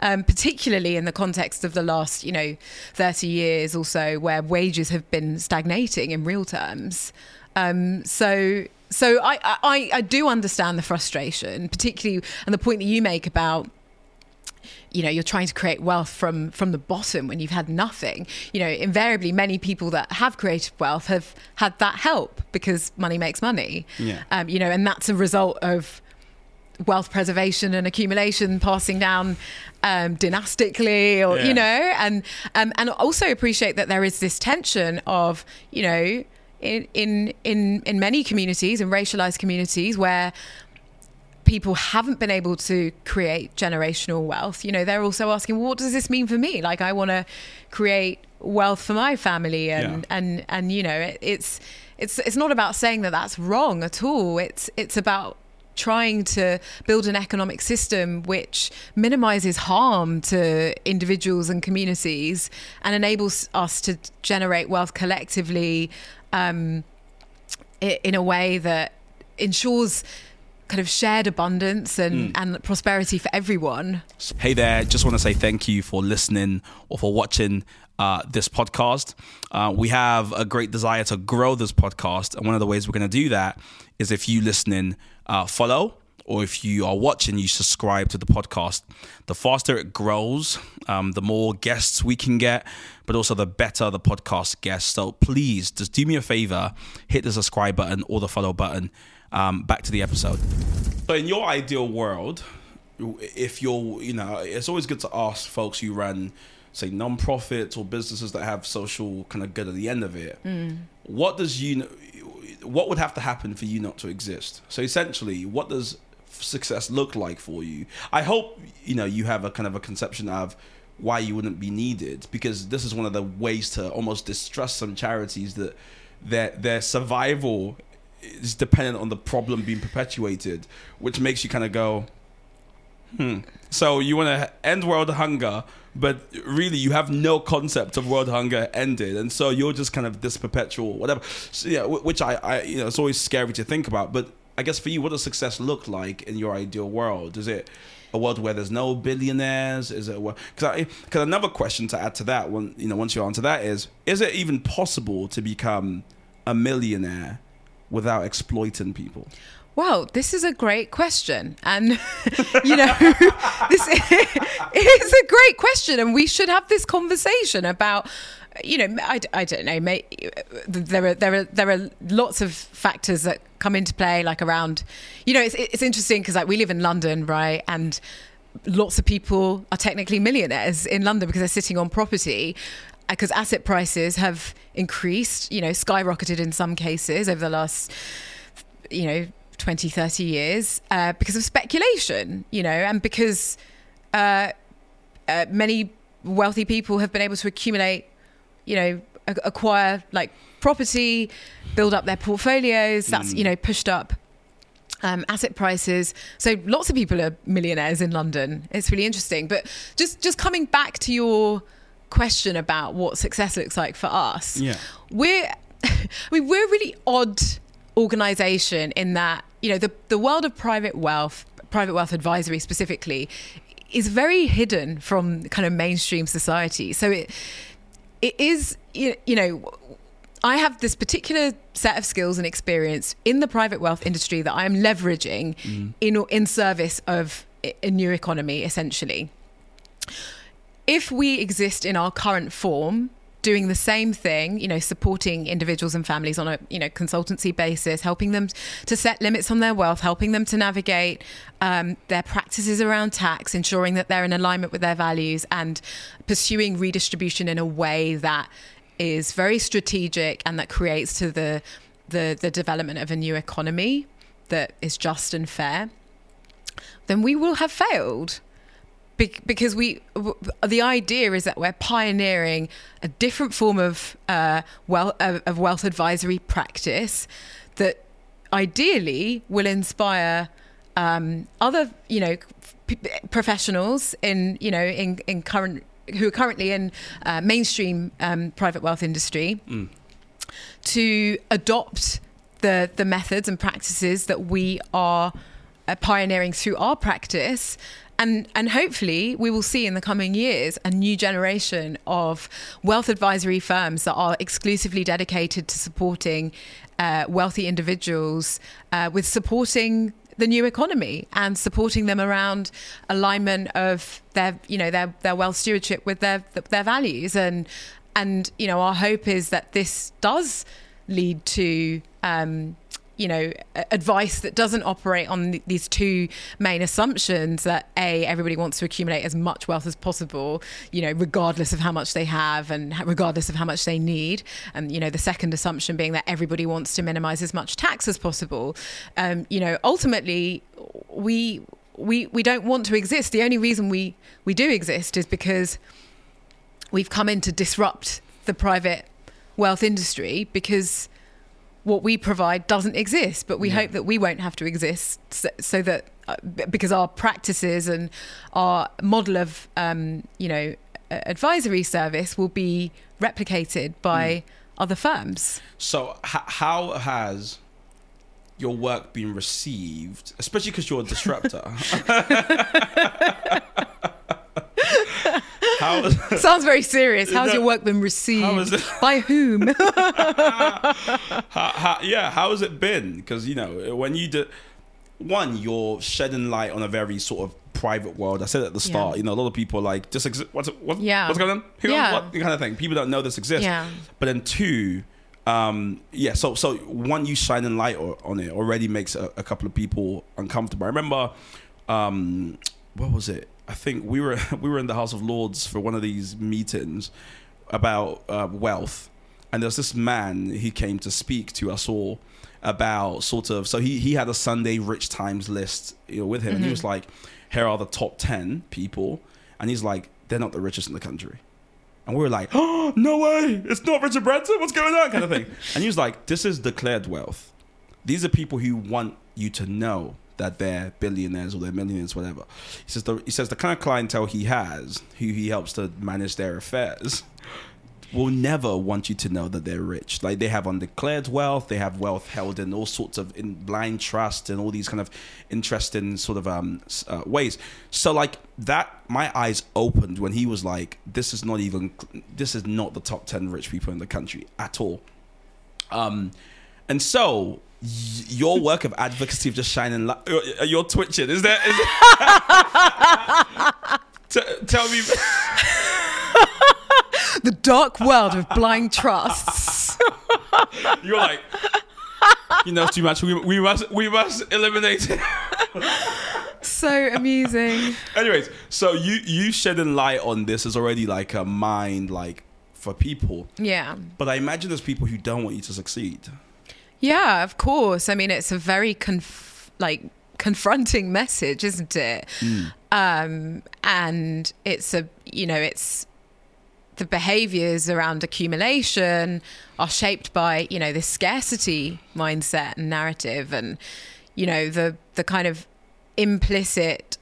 Um, particularly in the context of the last, you know, thirty years or so, where wages have been stagnating in real terms. Um, so, so I, I, I do understand the frustration, particularly, and the point that you make about, you know, you're trying to create wealth from from the bottom when you've had nothing. You know, invariably, many people that have created wealth have had that help because money makes money. Yeah. Um, you know, and that's a result of wealth preservation and accumulation passing down um, dynastically, or yeah. you know, and um, and also appreciate that there is this tension of, you know, in in in in many communities and racialized communities where people haven't been able to create generational wealth. You know, they're also asking, well, what does this mean for me? Like, I want to create wealth for my family, and yeah. and and you know, it, it's it's it's not about saying that that's wrong at all. It's it's about trying to build an economic system which minimizes harm to individuals and communities and enables us to generate wealth collectively, um, in a way that ensures kind of shared abundance and, mm. and prosperity for everyone. Hey there, just want to say thank you for listening or for watching uh, this podcast. Uh, we have a great desire to grow this podcast. And one of the ways we're going to do that is if you listening uh, follow, or if you are watching, you subscribe to the podcast. The faster it grows, um, the more guests we can get, but also the better the podcast gets. So please just do me a favor, hit the subscribe button or the follow button. Um, back to the episode. So in your ideal world, if you're, you know, it's always good to ask folks who run, say, non-profits or businesses that have social kind of good at the end of it. Mm. What does you, what would have to happen for you not to exist? So essentially, what does success look like for you? I hope, you know, you have a kind of a conception of why you wouldn't be needed, because this is one of the ways to almost distrust some charities, that their, their survival is dependent on the problem being perpetuated, which makes you kind of go, hmm. So you want to end world hunger, but really you have no concept of world hunger ended, and so you're just kind of this perpetual whatever. So, yeah, which I, I, you know, it's always scary to think about. But I guess for you, what does success look like in your ideal world? Is it a world where there's no billionaires? Is it a world? Because because another question to add to that one, you know, once you answer that is, is it even possible to become a millionaire without exploiting people? Well, this is a great question. And, you know, this is, it is a great question. And we should have this conversation about, you know, I, I don't know, may, there are there are there are lots of factors that come into play, like around, you know, it's, it's interesting because, like, we live in London, right? And lots of people are technically millionaires in London because they're sitting on property, because asset prices have increased, you know, skyrocketed in some cases over the last, you know, twenty, thirty years, uh, because of speculation, you know, and because uh, uh, many wealthy people have been able to accumulate, you know, a- acquire like property, build up their portfolios. That's, mm. you know, pushed up um, asset prices. So lots of people are millionaires in London. It's really interesting. But just just coming back to your question about what success looks like for us, yeah. we're I mean we're a really odd organization in that, you know, the the world of private wealth private wealth advisory specifically is very hidden from kind of mainstream society. So it it is, you know, I have this particular set of skills and experience in the private wealth industry that I am leveraging mm. in in service of a new economy, essentially. If we exist in our current form, doing the same thing, you know, supporting individuals and families on a, you know, consultancy basis, helping them to set limits on their wealth, helping them to navigate um, their practices around tax, ensuring that they're in alignment with their values, and pursuing redistribution in a way that is very strategic and that creates to the the, the development of a new economy that is just and fair, then we will have failed. Because we, the idea is that we're pioneering a different form of uh, wealth, of wealth advisory practice that ideally will inspire um, other, you know, p- professionals in, you know, in, in current who are currently in uh, mainstream um, private wealth industry mm. to adopt the the methods and practices that we are uh, pioneering through our practice. And and hopefully we will see in the coming years a new generation of wealth advisory firms that are exclusively dedicated to supporting uh, wealthy individuals uh, with supporting the new economy and supporting them around alignment of their, you know, their, their wealth stewardship with their their values. And, and you know, our hope is that this does lead to um you know, advice that doesn't operate on th- these two main assumptions that A, everybody wants to accumulate as much wealth as possible, you know, regardless of how much they have and regardless of how much they need. And, you know, the second assumption being that everybody wants to minimize as much tax as possible. Um, you know, ultimately, we, we, we don't want to exist. The only reason we, we do exist is because we've come in to disrupt the private wealth industry, because what we provide doesn't exist, but we yeah. hope that we won't have to exist, so, so that uh, because our practices and our model of um, you know uh, advisory service will be replicated by mm. other firms. So h- how has your work been received, especially because you're a disruptor? How was, sounds very serious. How's no, your work been received? How is it, by whom? how, how, yeah, how has it been? Because, you know, when you do... One, you're shedding light on a very sort of private world. I said at the start, yeah. you know, a lot of people like, just exi- what's, what, yeah. what's going on? Who, yeah. what kind of thing? People don't know this exists. Yeah. But then two, um, yeah, so so one, you shining light or, on it already makes a, a couple of people uncomfortable. I remember, um, what was it? I think we were we were in the House of Lords for one of these meetings about uh, wealth, and there's this man who came to speak to us all about sort of. So he he had a Sunday Rich Times list, you know, with him, mm-hmm. and he was like, "Here are the top ten people," and he's like, "They're not the richest in the country," and we were like, "Oh, no way! It's not Richard Branson. What's going on?" kind of thing. And he was like, "This is declared wealth. These are people who want you to know that they're billionaires or they're millionaires, whatever." He says the he says the kind of clientele he has, who he helps to manage their affairs, will never want you to know that they're rich. Like, they have undeclared wealth, they have wealth held in all sorts of in blind trust and all these kind of interesting sort of um uh, ways. So like that, my eyes opened when he was like, "This is not even this is not the top ten rich people in the country at all." Um, and so. Your work of advocacy of just shining light. You're, you're twitching. Is there? Is there... T- tell me. The dark world of blind trusts. You're like, you know too much. We, we must. We must eliminate it. So amusing. Anyways, so you you shedding light on this is already like a mind like for people. Yeah. But I imagine there's people who don't want you to succeed. Yeah, of course. I mean, it's a very conf- like confronting message, isn't it? Mm. Um, and it's a, you know, it's the behaviors around accumulation are shaped by, you know, this scarcity mindset and narrative, and, you know, the, the kind of implicit,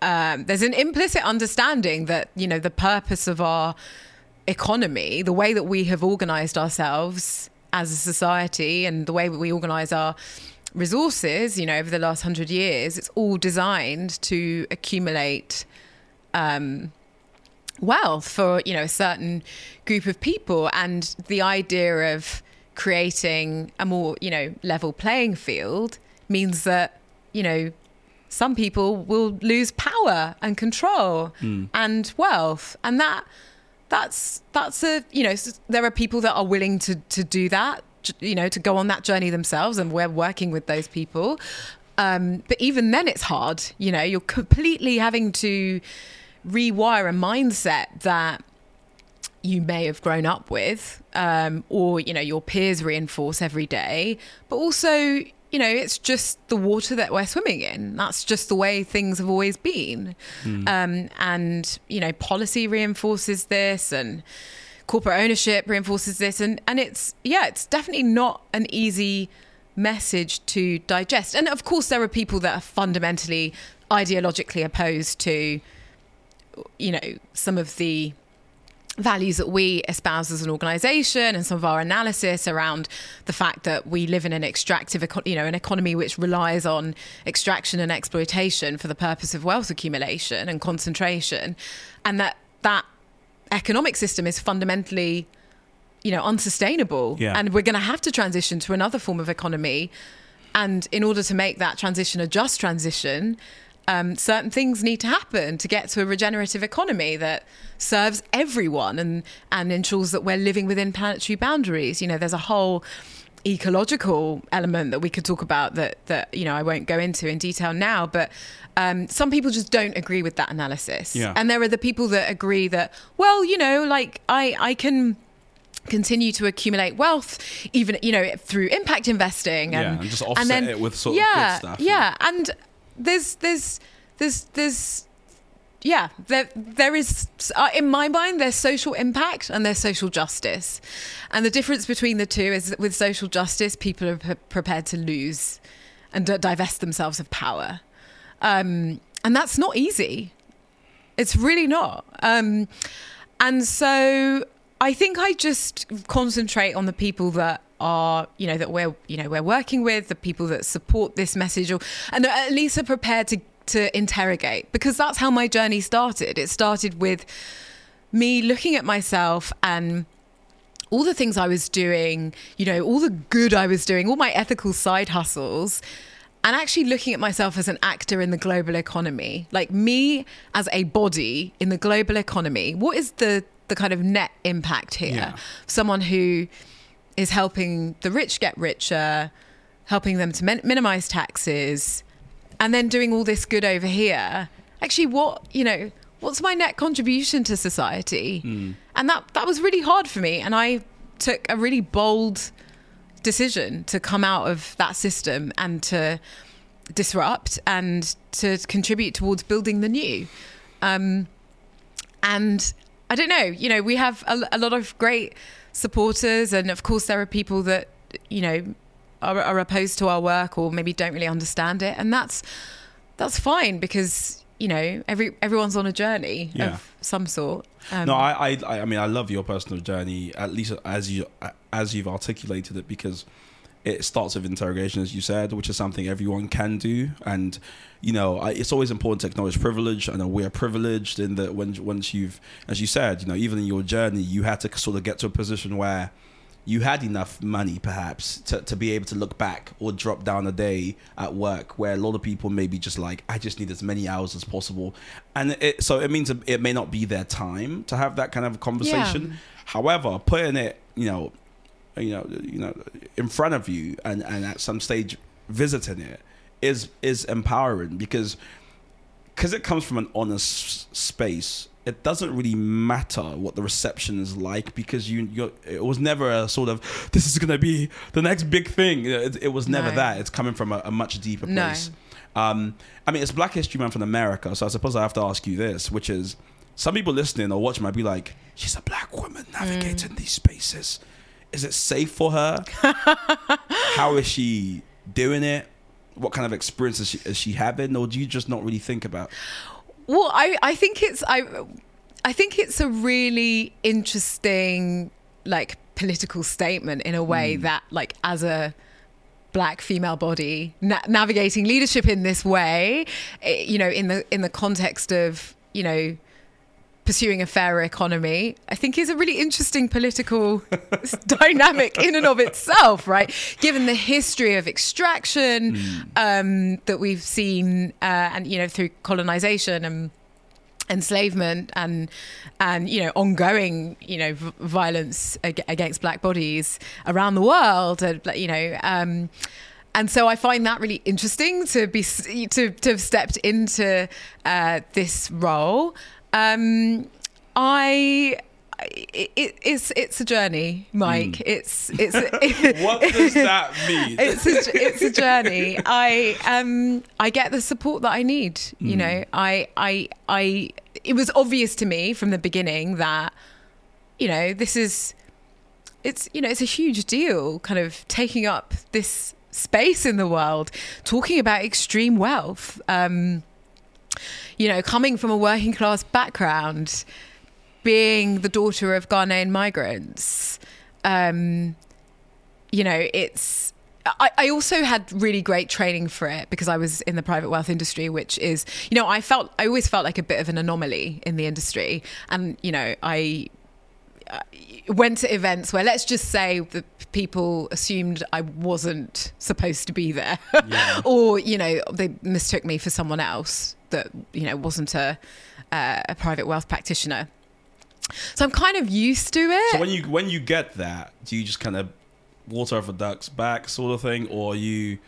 um, there's an implicit understanding that, you know, the purpose of our economy, the way that we have organized ourselves as a society and the way we organise our resources, you know, over the last hundred years, it's all designed to accumulate um, wealth for, you know, a certain group of people. And the idea of creating a more, you know, level playing field means that, you know, some people will lose power and control mm. and wealth. And that that's that's a, you know, there are people that are willing to to do that, you know, to go on that journey themselves, and we're working with those people. Um, but even then it's hard, you know, you're completely having to rewire a mindset that you may have grown up with, um, or, you know, your peers reinforce every day. But also, you know, it's just the water that we're swimming in. That's just the way things have always been. Mm. Um, and, you know, policy reinforces this, and corporate ownership reinforces this. And, and it's, yeah, it's definitely not an easy message to digest. And of course, there are people that are fundamentally ideologically opposed to, you know, some of the values that we espouse as an organization, and some of our analysis around the fact that we live in an extractive, eco- you know, an economy which relies on extraction and exploitation for the purpose of wealth accumulation and concentration, and that that economic system is fundamentally, you know, unsustainable. Yeah. And we're going to have to transition to another form of economy. And in order to make that transition a just transition, um, certain things need to happen to get to a regenerative economy that serves everyone and, and ensures that we're living within planetary boundaries. You know, there's a whole ecological element that we could talk about that, that, you know, I won't go into in detail now, but um, some people just don't agree with that analysis. Yeah. And there are the people that agree that, well, you know, like I, I can continue to accumulate wealth, even, you know, through impact investing, and, yeah, and just offset and then, it with sort yeah, of good stuff. Yeah, yeah. And there's, there's, there's, there's, yeah, there, there is, uh, in my mind, there's social impact and there's social justice. And the difference between the two is that with social justice, people are p- prepared to lose and d- divest themselves of power. Um, and that's not easy. It's really not. Um, and so I think I just concentrate on the people that are, you know, that we're, you know, we're working with, the people that support this message, or and at least are prepared to, to interrogate, because that's how my journey started. It started with me looking at myself and all the things I was doing, you know, all the good I was doing, all my ethical side hustles, and actually looking at myself as an actor in the global economy, like me as a body in the global economy. What is the the kind of net impact here? Yeah. Someone who is helping the rich get richer, helping them to min- minimize taxes, and then doing all this good over here. Actually, what, you know, what's my net contribution to society? Mm. And that, that was really hard for me. And I took a really bold decision to come out of that system and to disrupt and to contribute towards building the new. Um, and I don't know, you know, we have a, a lot of great supporters, and of course there are people that, you know, are, are opposed to our work or maybe don't really understand it, and that's that's fine, because, you know, every everyone's on a journey yeah. of some sort. Um, no, I, I I mean I love your personal journey, at least as you as you've articulated it, because it starts with interrogation, as you said, which is something everyone can do. And, you know, I, it's always important to acknowledge privilege. I know we are privileged in that when, once you've, as you said, you know, even in your journey, you had to sort of get to a position where you had enough money, perhaps, to, to be able to look back or drop down a day at work where a lot of people may be just like, I just need as many hours as possible. And it, so it means it may not be their time to have that kind of conversation. Yeah. However, putting it, you know, you know, you know, in front of you and, and at some stage visiting it is is empowering, because because it comes from an honest space. It doesn't really matter what the reception is like, because you you're, it was never a sort of, this is going to be the next big thing. It, it was never no. that. It's coming from a, a much deeper place. No. Um, I mean, it's Black History Month in America, so I suppose I have to ask you this, which is, some people listening or watching might be like, she's a black woman navigating mm. these spaces. Is it safe for her? How is she doing it? What kind of experience is she, is she having? Or do you just not really think about? Well, I, I think it's I, I think it's a really interesting, like, political statement in a way mm. that, like, as a black female body na- navigating leadership in this way, it, you know, in the in the context of, you know, pursuing a fairer economy, I think is a really interesting political dynamic in and of itself, right? Given the history of extraction mm. um, that we've seen, uh, and, you know, through colonization and enslavement and and you know ongoing you know v- violence ag- against black bodies around the world, and you know um and so I find that really interesting to be to to have stepped into uh this role. um I It, it, it's it's a journey, Mike. Mm. It's it's. It, what does that mean? It's a, it's a journey. I um I get the support that I need. Mm. You know, I I I. It was obvious to me from the beginning that, you know, this is, it's you know it's a huge deal. Kind of taking up this space in the world, talking about extreme wealth. Um, you know, coming from a working class background, being the daughter of Ghanaian migrants, um, you know, it's... I, I also had really great training for it because I was in the private wealth industry, which is, you know, I felt... I always felt like a bit of an anomaly in the industry. And, you know, I, I went to events where, let's just say, the people assumed I wasn't supposed to be there. Yeah. Or, you know, they mistook me for someone else that, you know, wasn't a, uh, a private wealth practitioner. So I'm kind of used to it. So when you when you get that, do you just kind of water over ducks back sort of thing, or you,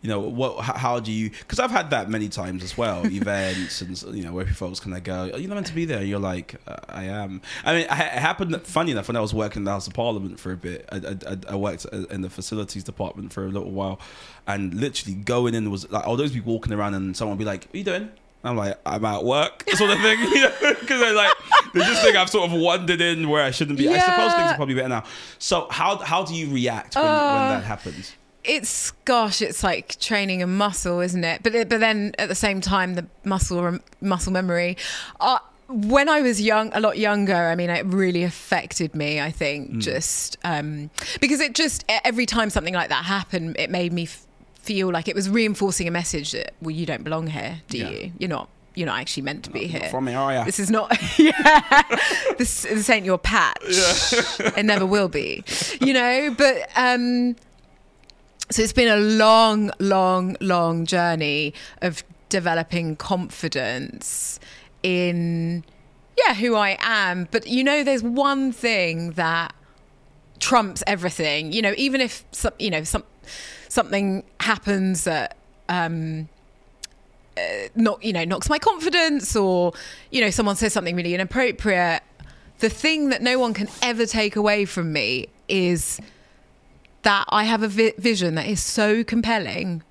you know, what? How do you? Because I've had that many times as well, events and you know where folks kind of go, "Are you not meant to be there?" And you're like, "I am." I mean, it happened. Funny enough, when I was working in the House of Parliament for a bit, I, I, I worked in the facilities department for a little while, and literally going in was like, I'll just be walking around and someone would be like, "What are you doing?" I'm like, I'm at work, sort of thing, you know, because they're like, they just think I've sort of wandered in where I shouldn't be. Yeah. I suppose things are probably better now. So how how do you react when, uh, when that happens? It's, gosh, it's like training a muscle, isn't it? But but then at the same time, the muscle muscle memory. Uh, when I was young, a lot younger, I mean, it really affected me, I think, mm. just um, because it just, every time something like that happened, it made me f- feel like it was reinforcing a message that, well, you don't belong here, do yeah. you? You're not, you're not actually meant to be not, here. Not from here, are ya? This is not, yeah, this, this ain't your patch. Yeah. It never will be, you know? But, um, so it's been a long, long, long journey of developing confidence in, yeah, who I am. But, you know, there's one thing that trumps everything, you know, even if, some, you know, some, something happens that um, uh, not, you know, knocks my confidence, or, you know, someone says something really inappropriate. The thing that no one can ever take away from me is that I have a vi- vision that is so compelling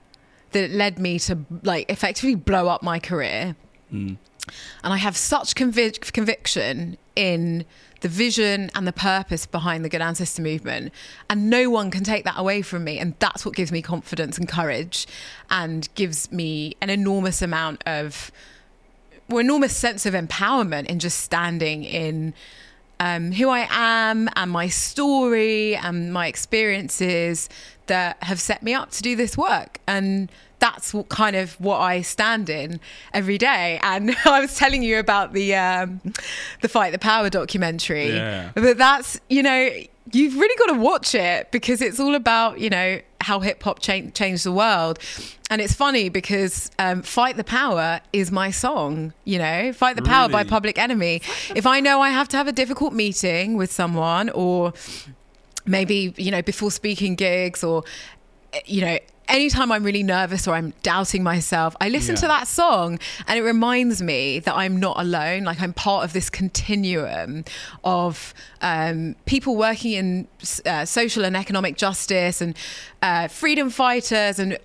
that it led me to, like, effectively blow up my career. Mm. And I have such convic- conviction in the vision and the purpose behind the Good Ancestor Movement, and no one can take that away from me, and that's what gives me confidence and courage, and gives me an enormous amount of, well, enormous sense of empowerment in just standing in um, who I am and my story and my experiences that have set me up to do this work. And that's what, kind of what I stand in every day. And I was telling you about the um, the Fight the Power documentary. Yeah. But that's, you know, you've really got to watch it, because it's all about, you know, how hip hop cha- changed the world. And it's funny because um, Fight the Power is my song, you know, Fight the really? Power by Public Enemy. If I know I have to have a difficult meeting with someone, or maybe, you know, before speaking gigs, or, you know, anytime I'm really nervous or I'm doubting myself, I listen yeah. to that song, and it reminds me that I'm not alone. Like, I'm part of this continuum of um, people working in uh, social and economic justice, and uh, freedom fighters, and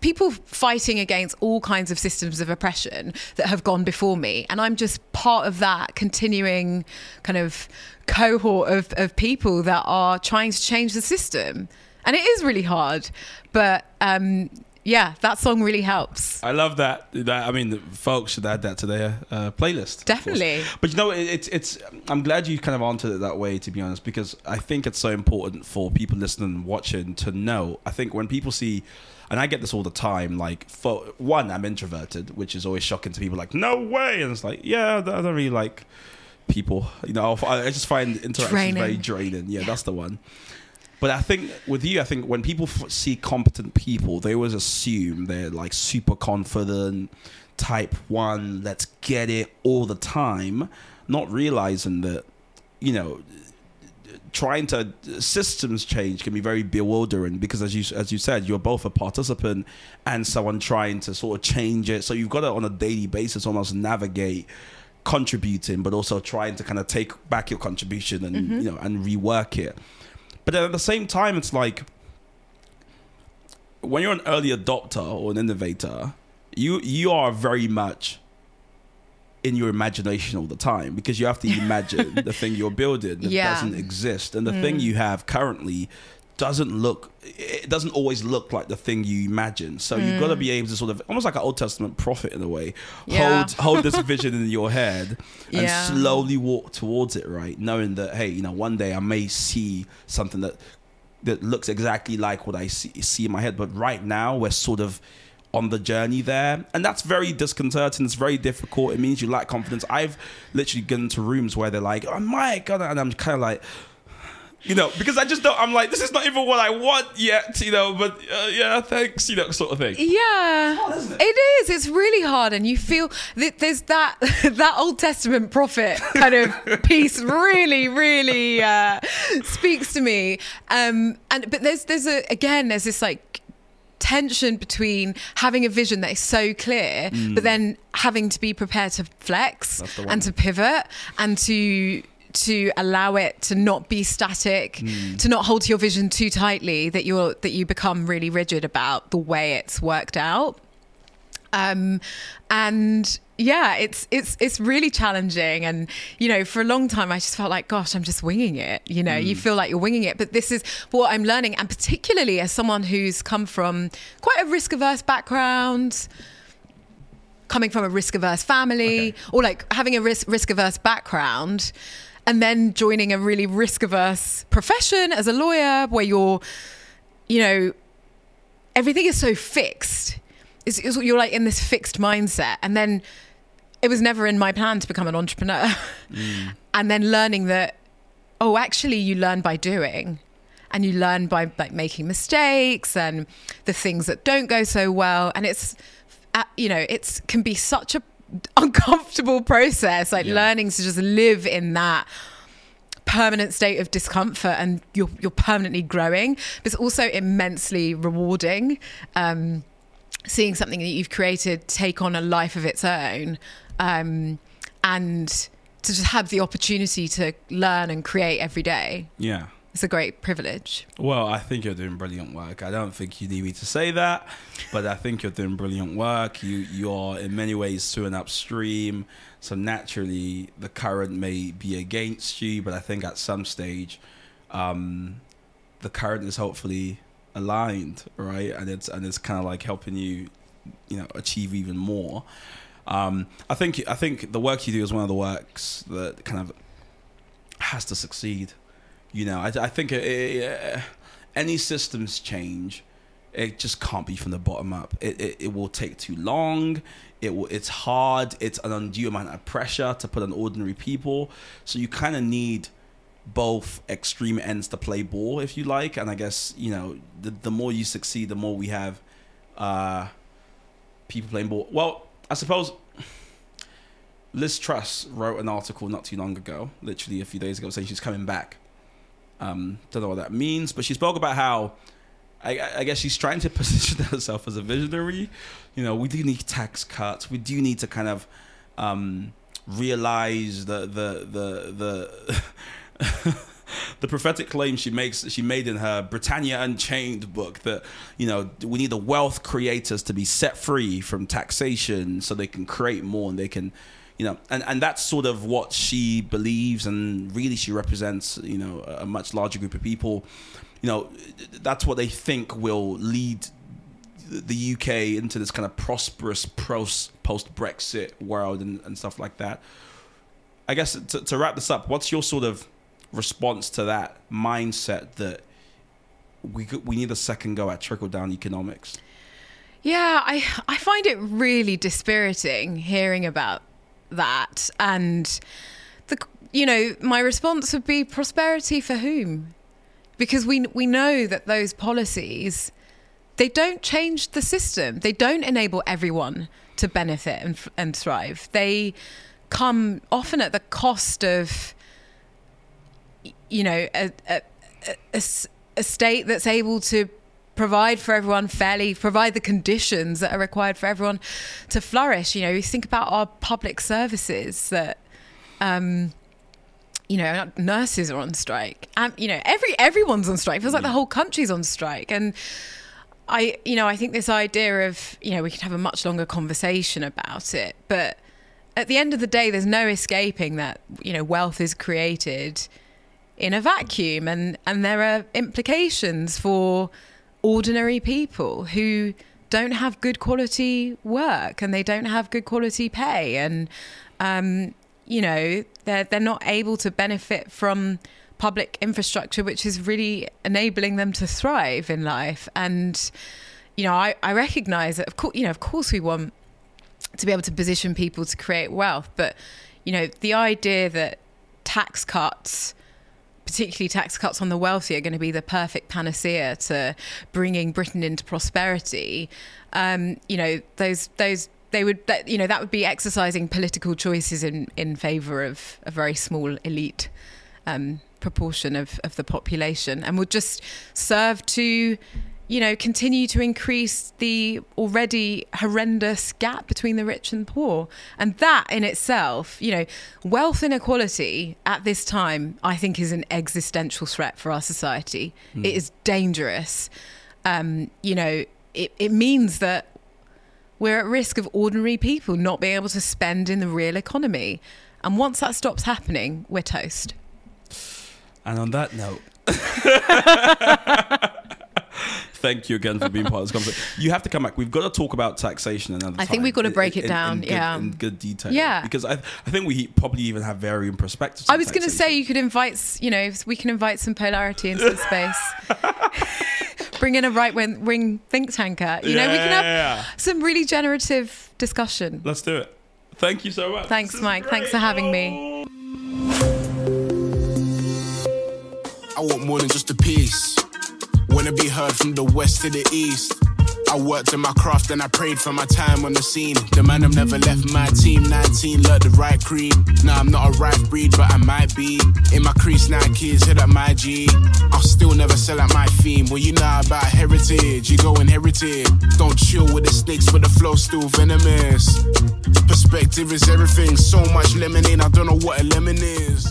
people fighting against all kinds of systems of oppression that have gone before me. And I'm just part of that continuing kind of cohort of, of people that are trying to change the system. And it is really hard, but um, yeah, that song really helps. I love that. that I mean, folks should add that to their uh, playlist. Definitely. But you know, it, it's it's. I'm glad you kind of answered it that way, to be honest, because I think it's so important for people listening and watching to know. I think when people see, and I get this all the time, like, for one, I'm introverted, which is always shocking to people. Like, no way, and it's like, yeah, I don't really like people. You know, I just find interactions draining. very draining. Yeah, yeah, that's the one. But I think with you, I think when people f- see competent people, they always assume they're like super confident, type one, let's get it all the time, not realizing that, you know, trying to systems change can be very bewildering, because as you as you said, you're both a participant and someone trying to sort of change it. So you've got to on a daily basis almost navigate contributing, but also trying to kind of take back your contribution and mm-hmm. you know and rework it. But then at the same time, it's like when you're an early adopter or an innovator, you you are very much in your imagination all the time, because you have to imagine the thing you're building that yeah. doesn't exist, and the mm. thing you have currently doesn't look it doesn't always look like the thing you imagine. So mm. you've got to be able to sort of almost like an Old Testament prophet in a way, yeah. hold hold this vision in your head and yeah. slowly walk towards it, right, knowing that, hey, you know, one day I may see something that that looks exactly like what I see, see in my head, but right now we're sort of on the journey there. And that's very disconcerting. It's very difficult. It means you lack confidence. I've literally gone into rooms where they're like, oh my God, and I'm kind of like, you know, because I just don't, I'm like, this is not even what I want yet, you know, but uh, yeah, thanks, you know, sort of thing. Yeah. It's hard, isn't it? It is. It's really hard. And you feel that there's that, that Old Testament prophet kind of piece really, really uh, speaks to me. Um, and, but there's, there's a, again, there's this like, tension between having a vision that is so clear mm. but then having to be prepared to flex and to pivot and to to allow it to not be static, mm. to not hold to your vision too tightly that you're that you become really rigid about the way it's worked out. Um and yeah, it's it's it's really challenging. And, you know, for a long time, I just felt like, gosh, I'm just winging it. You know, mm. you feel like you're winging it. But this is what I'm learning. And particularly as someone who's come from quite a risk-averse background, coming from a risk-averse family, okay. or like having a risk, risk-averse background, and then joining a really risk-averse profession as a lawyer where you're, you know, everything is so fixed. It's, it's, you're like in this fixed mindset. And then... it was never in my plan to become an entrepreneur. Mm. And then learning that, oh, actually you learn by doing, and you learn by like making mistakes and the things that don't go so well. And it's, you know, it's can be such a uncomfortable process, like yeah. learning to just live in that permanent state of discomfort, and you're, you're permanently growing, but it's also immensely rewarding. Um, seeing something that you've created take on a life of its own, um, and to just have the opportunity to learn and create every day. Yeah. It's a great privilege. Well, I think you're doing brilliant work. I don't think you need me to say that, but I think you're doing brilliant work. You, you're in many ways swimming upstream. So naturally the current may be against you, but I think at some stage, um, the current is hopefully aligned, right? And it's and it's kind of like helping you, you know, achieve even more. Um, I think I think the work you do is one of the works that kind of has to succeed. You know, I, I think it, it, any systems change, it just can't be from the bottom up. It it, it will take too long. It will, it's hard. It's an undue amount of pressure to put on ordinary people. So you kind of need both extreme ends to play ball, if you like. And I guess, you know, the, the more you succeed, the more we have uh, people playing ball. Well, I suppose Liz Truss wrote an article not too long ago, literally a few days ago, saying she's coming back. Um, don't know what that means, but she spoke about how I, I guess she's trying to position herself as a visionary. You know, we do need tax cuts. We do need to kind of um, realize the the the the the prophetic claim she makes, she made in her Britannia Unchained book, that, you know, we need the wealth creators to be set free from taxation so they can create more, and they can, you know, and, and that's sort of what she believes, and really she represents, you know, a much larger group of people. You know, that's what they think will lead the U K into this kind of prosperous post-Brexit world and, and stuff like that. I guess to, to wrap this up, what's your sort of response to that mindset that we we need a second go at trickle down economics? Yeah, I I find it really dispiriting hearing about that, and the you know my response would be, prosperity for whom? because we we know that those policies, they don't change the system. They don't enable everyone to benefit and, and thrive. They come often at the cost of, you know, a, a, a, a state that's able to provide for everyone fairly, provide the conditions that are required for everyone to flourish. You know, you think about our public services that, um, you know, nurses are on strike. Um, you know, every everyone's on strike. It feels like the whole country's on strike. And I, you know, I think this idea of, you know, we could have a much longer conversation about it, but at the end of the day, there's no escaping that, you know, wealth is created in a vacuum, and, and there are implications for ordinary people who don't have good quality work and they don't have good quality pay. And, um, you know, they're, they're not able to benefit from public infrastructure, which is really enabling them to thrive in life. And, you know, I, I recognize that, of course, you know, of course we want to be able to position people to create wealth. But, you know, the idea that tax cuts, particularly tax cuts on the wealthy, are going to be the perfect panacea to bringing Britain into prosperity, um, you know, those, those, they would, that, you know, that would be exercising political choices in, in favour of a very small elite um, proportion of, of the population, and would just serve to, you know, continue to increase the already horrendous gap between the rich and poor. And that in itself, you know, wealth inequality at this time, I think, is an existential threat for our society. Mm. It is dangerous. Um, you know, it, it means that we're at risk of ordinary people not being able to spend in the real economy. And once that stops happening, we're toast. And on that note... Thank you again for being part of this conversation. You have to come back. We've got to talk about taxation another time. I think we've got to break in, it down, in, in yeah, good, in good detail. Yeah, because I, I think we probably even have varying perspectives. I was going to say you could invite, you know, we can invite some polarity into the space. Bring in a right-wing think tanker. You yeah, know, we can have yeah, yeah. some really generative discussion. Let's do it. Thank you so much. Thanks, Mike. Great. Thanks for having me. I want more than just a piece. Wanna be heard from the west to the east. I worked in my craft and I prayed for my time on the scene. The man I've never left my team. Nineteen, learned the right creed. Nah, I'm not a rife breed, but I might be. In my crease, Nikes, hit up my G. I'll still never sell out my theme. Well, you know about heritage, you go inherited. Don't chill with the snakes, but the flow's still venomous. Perspective is everything, so much lemonade, I don't know what a lemon is.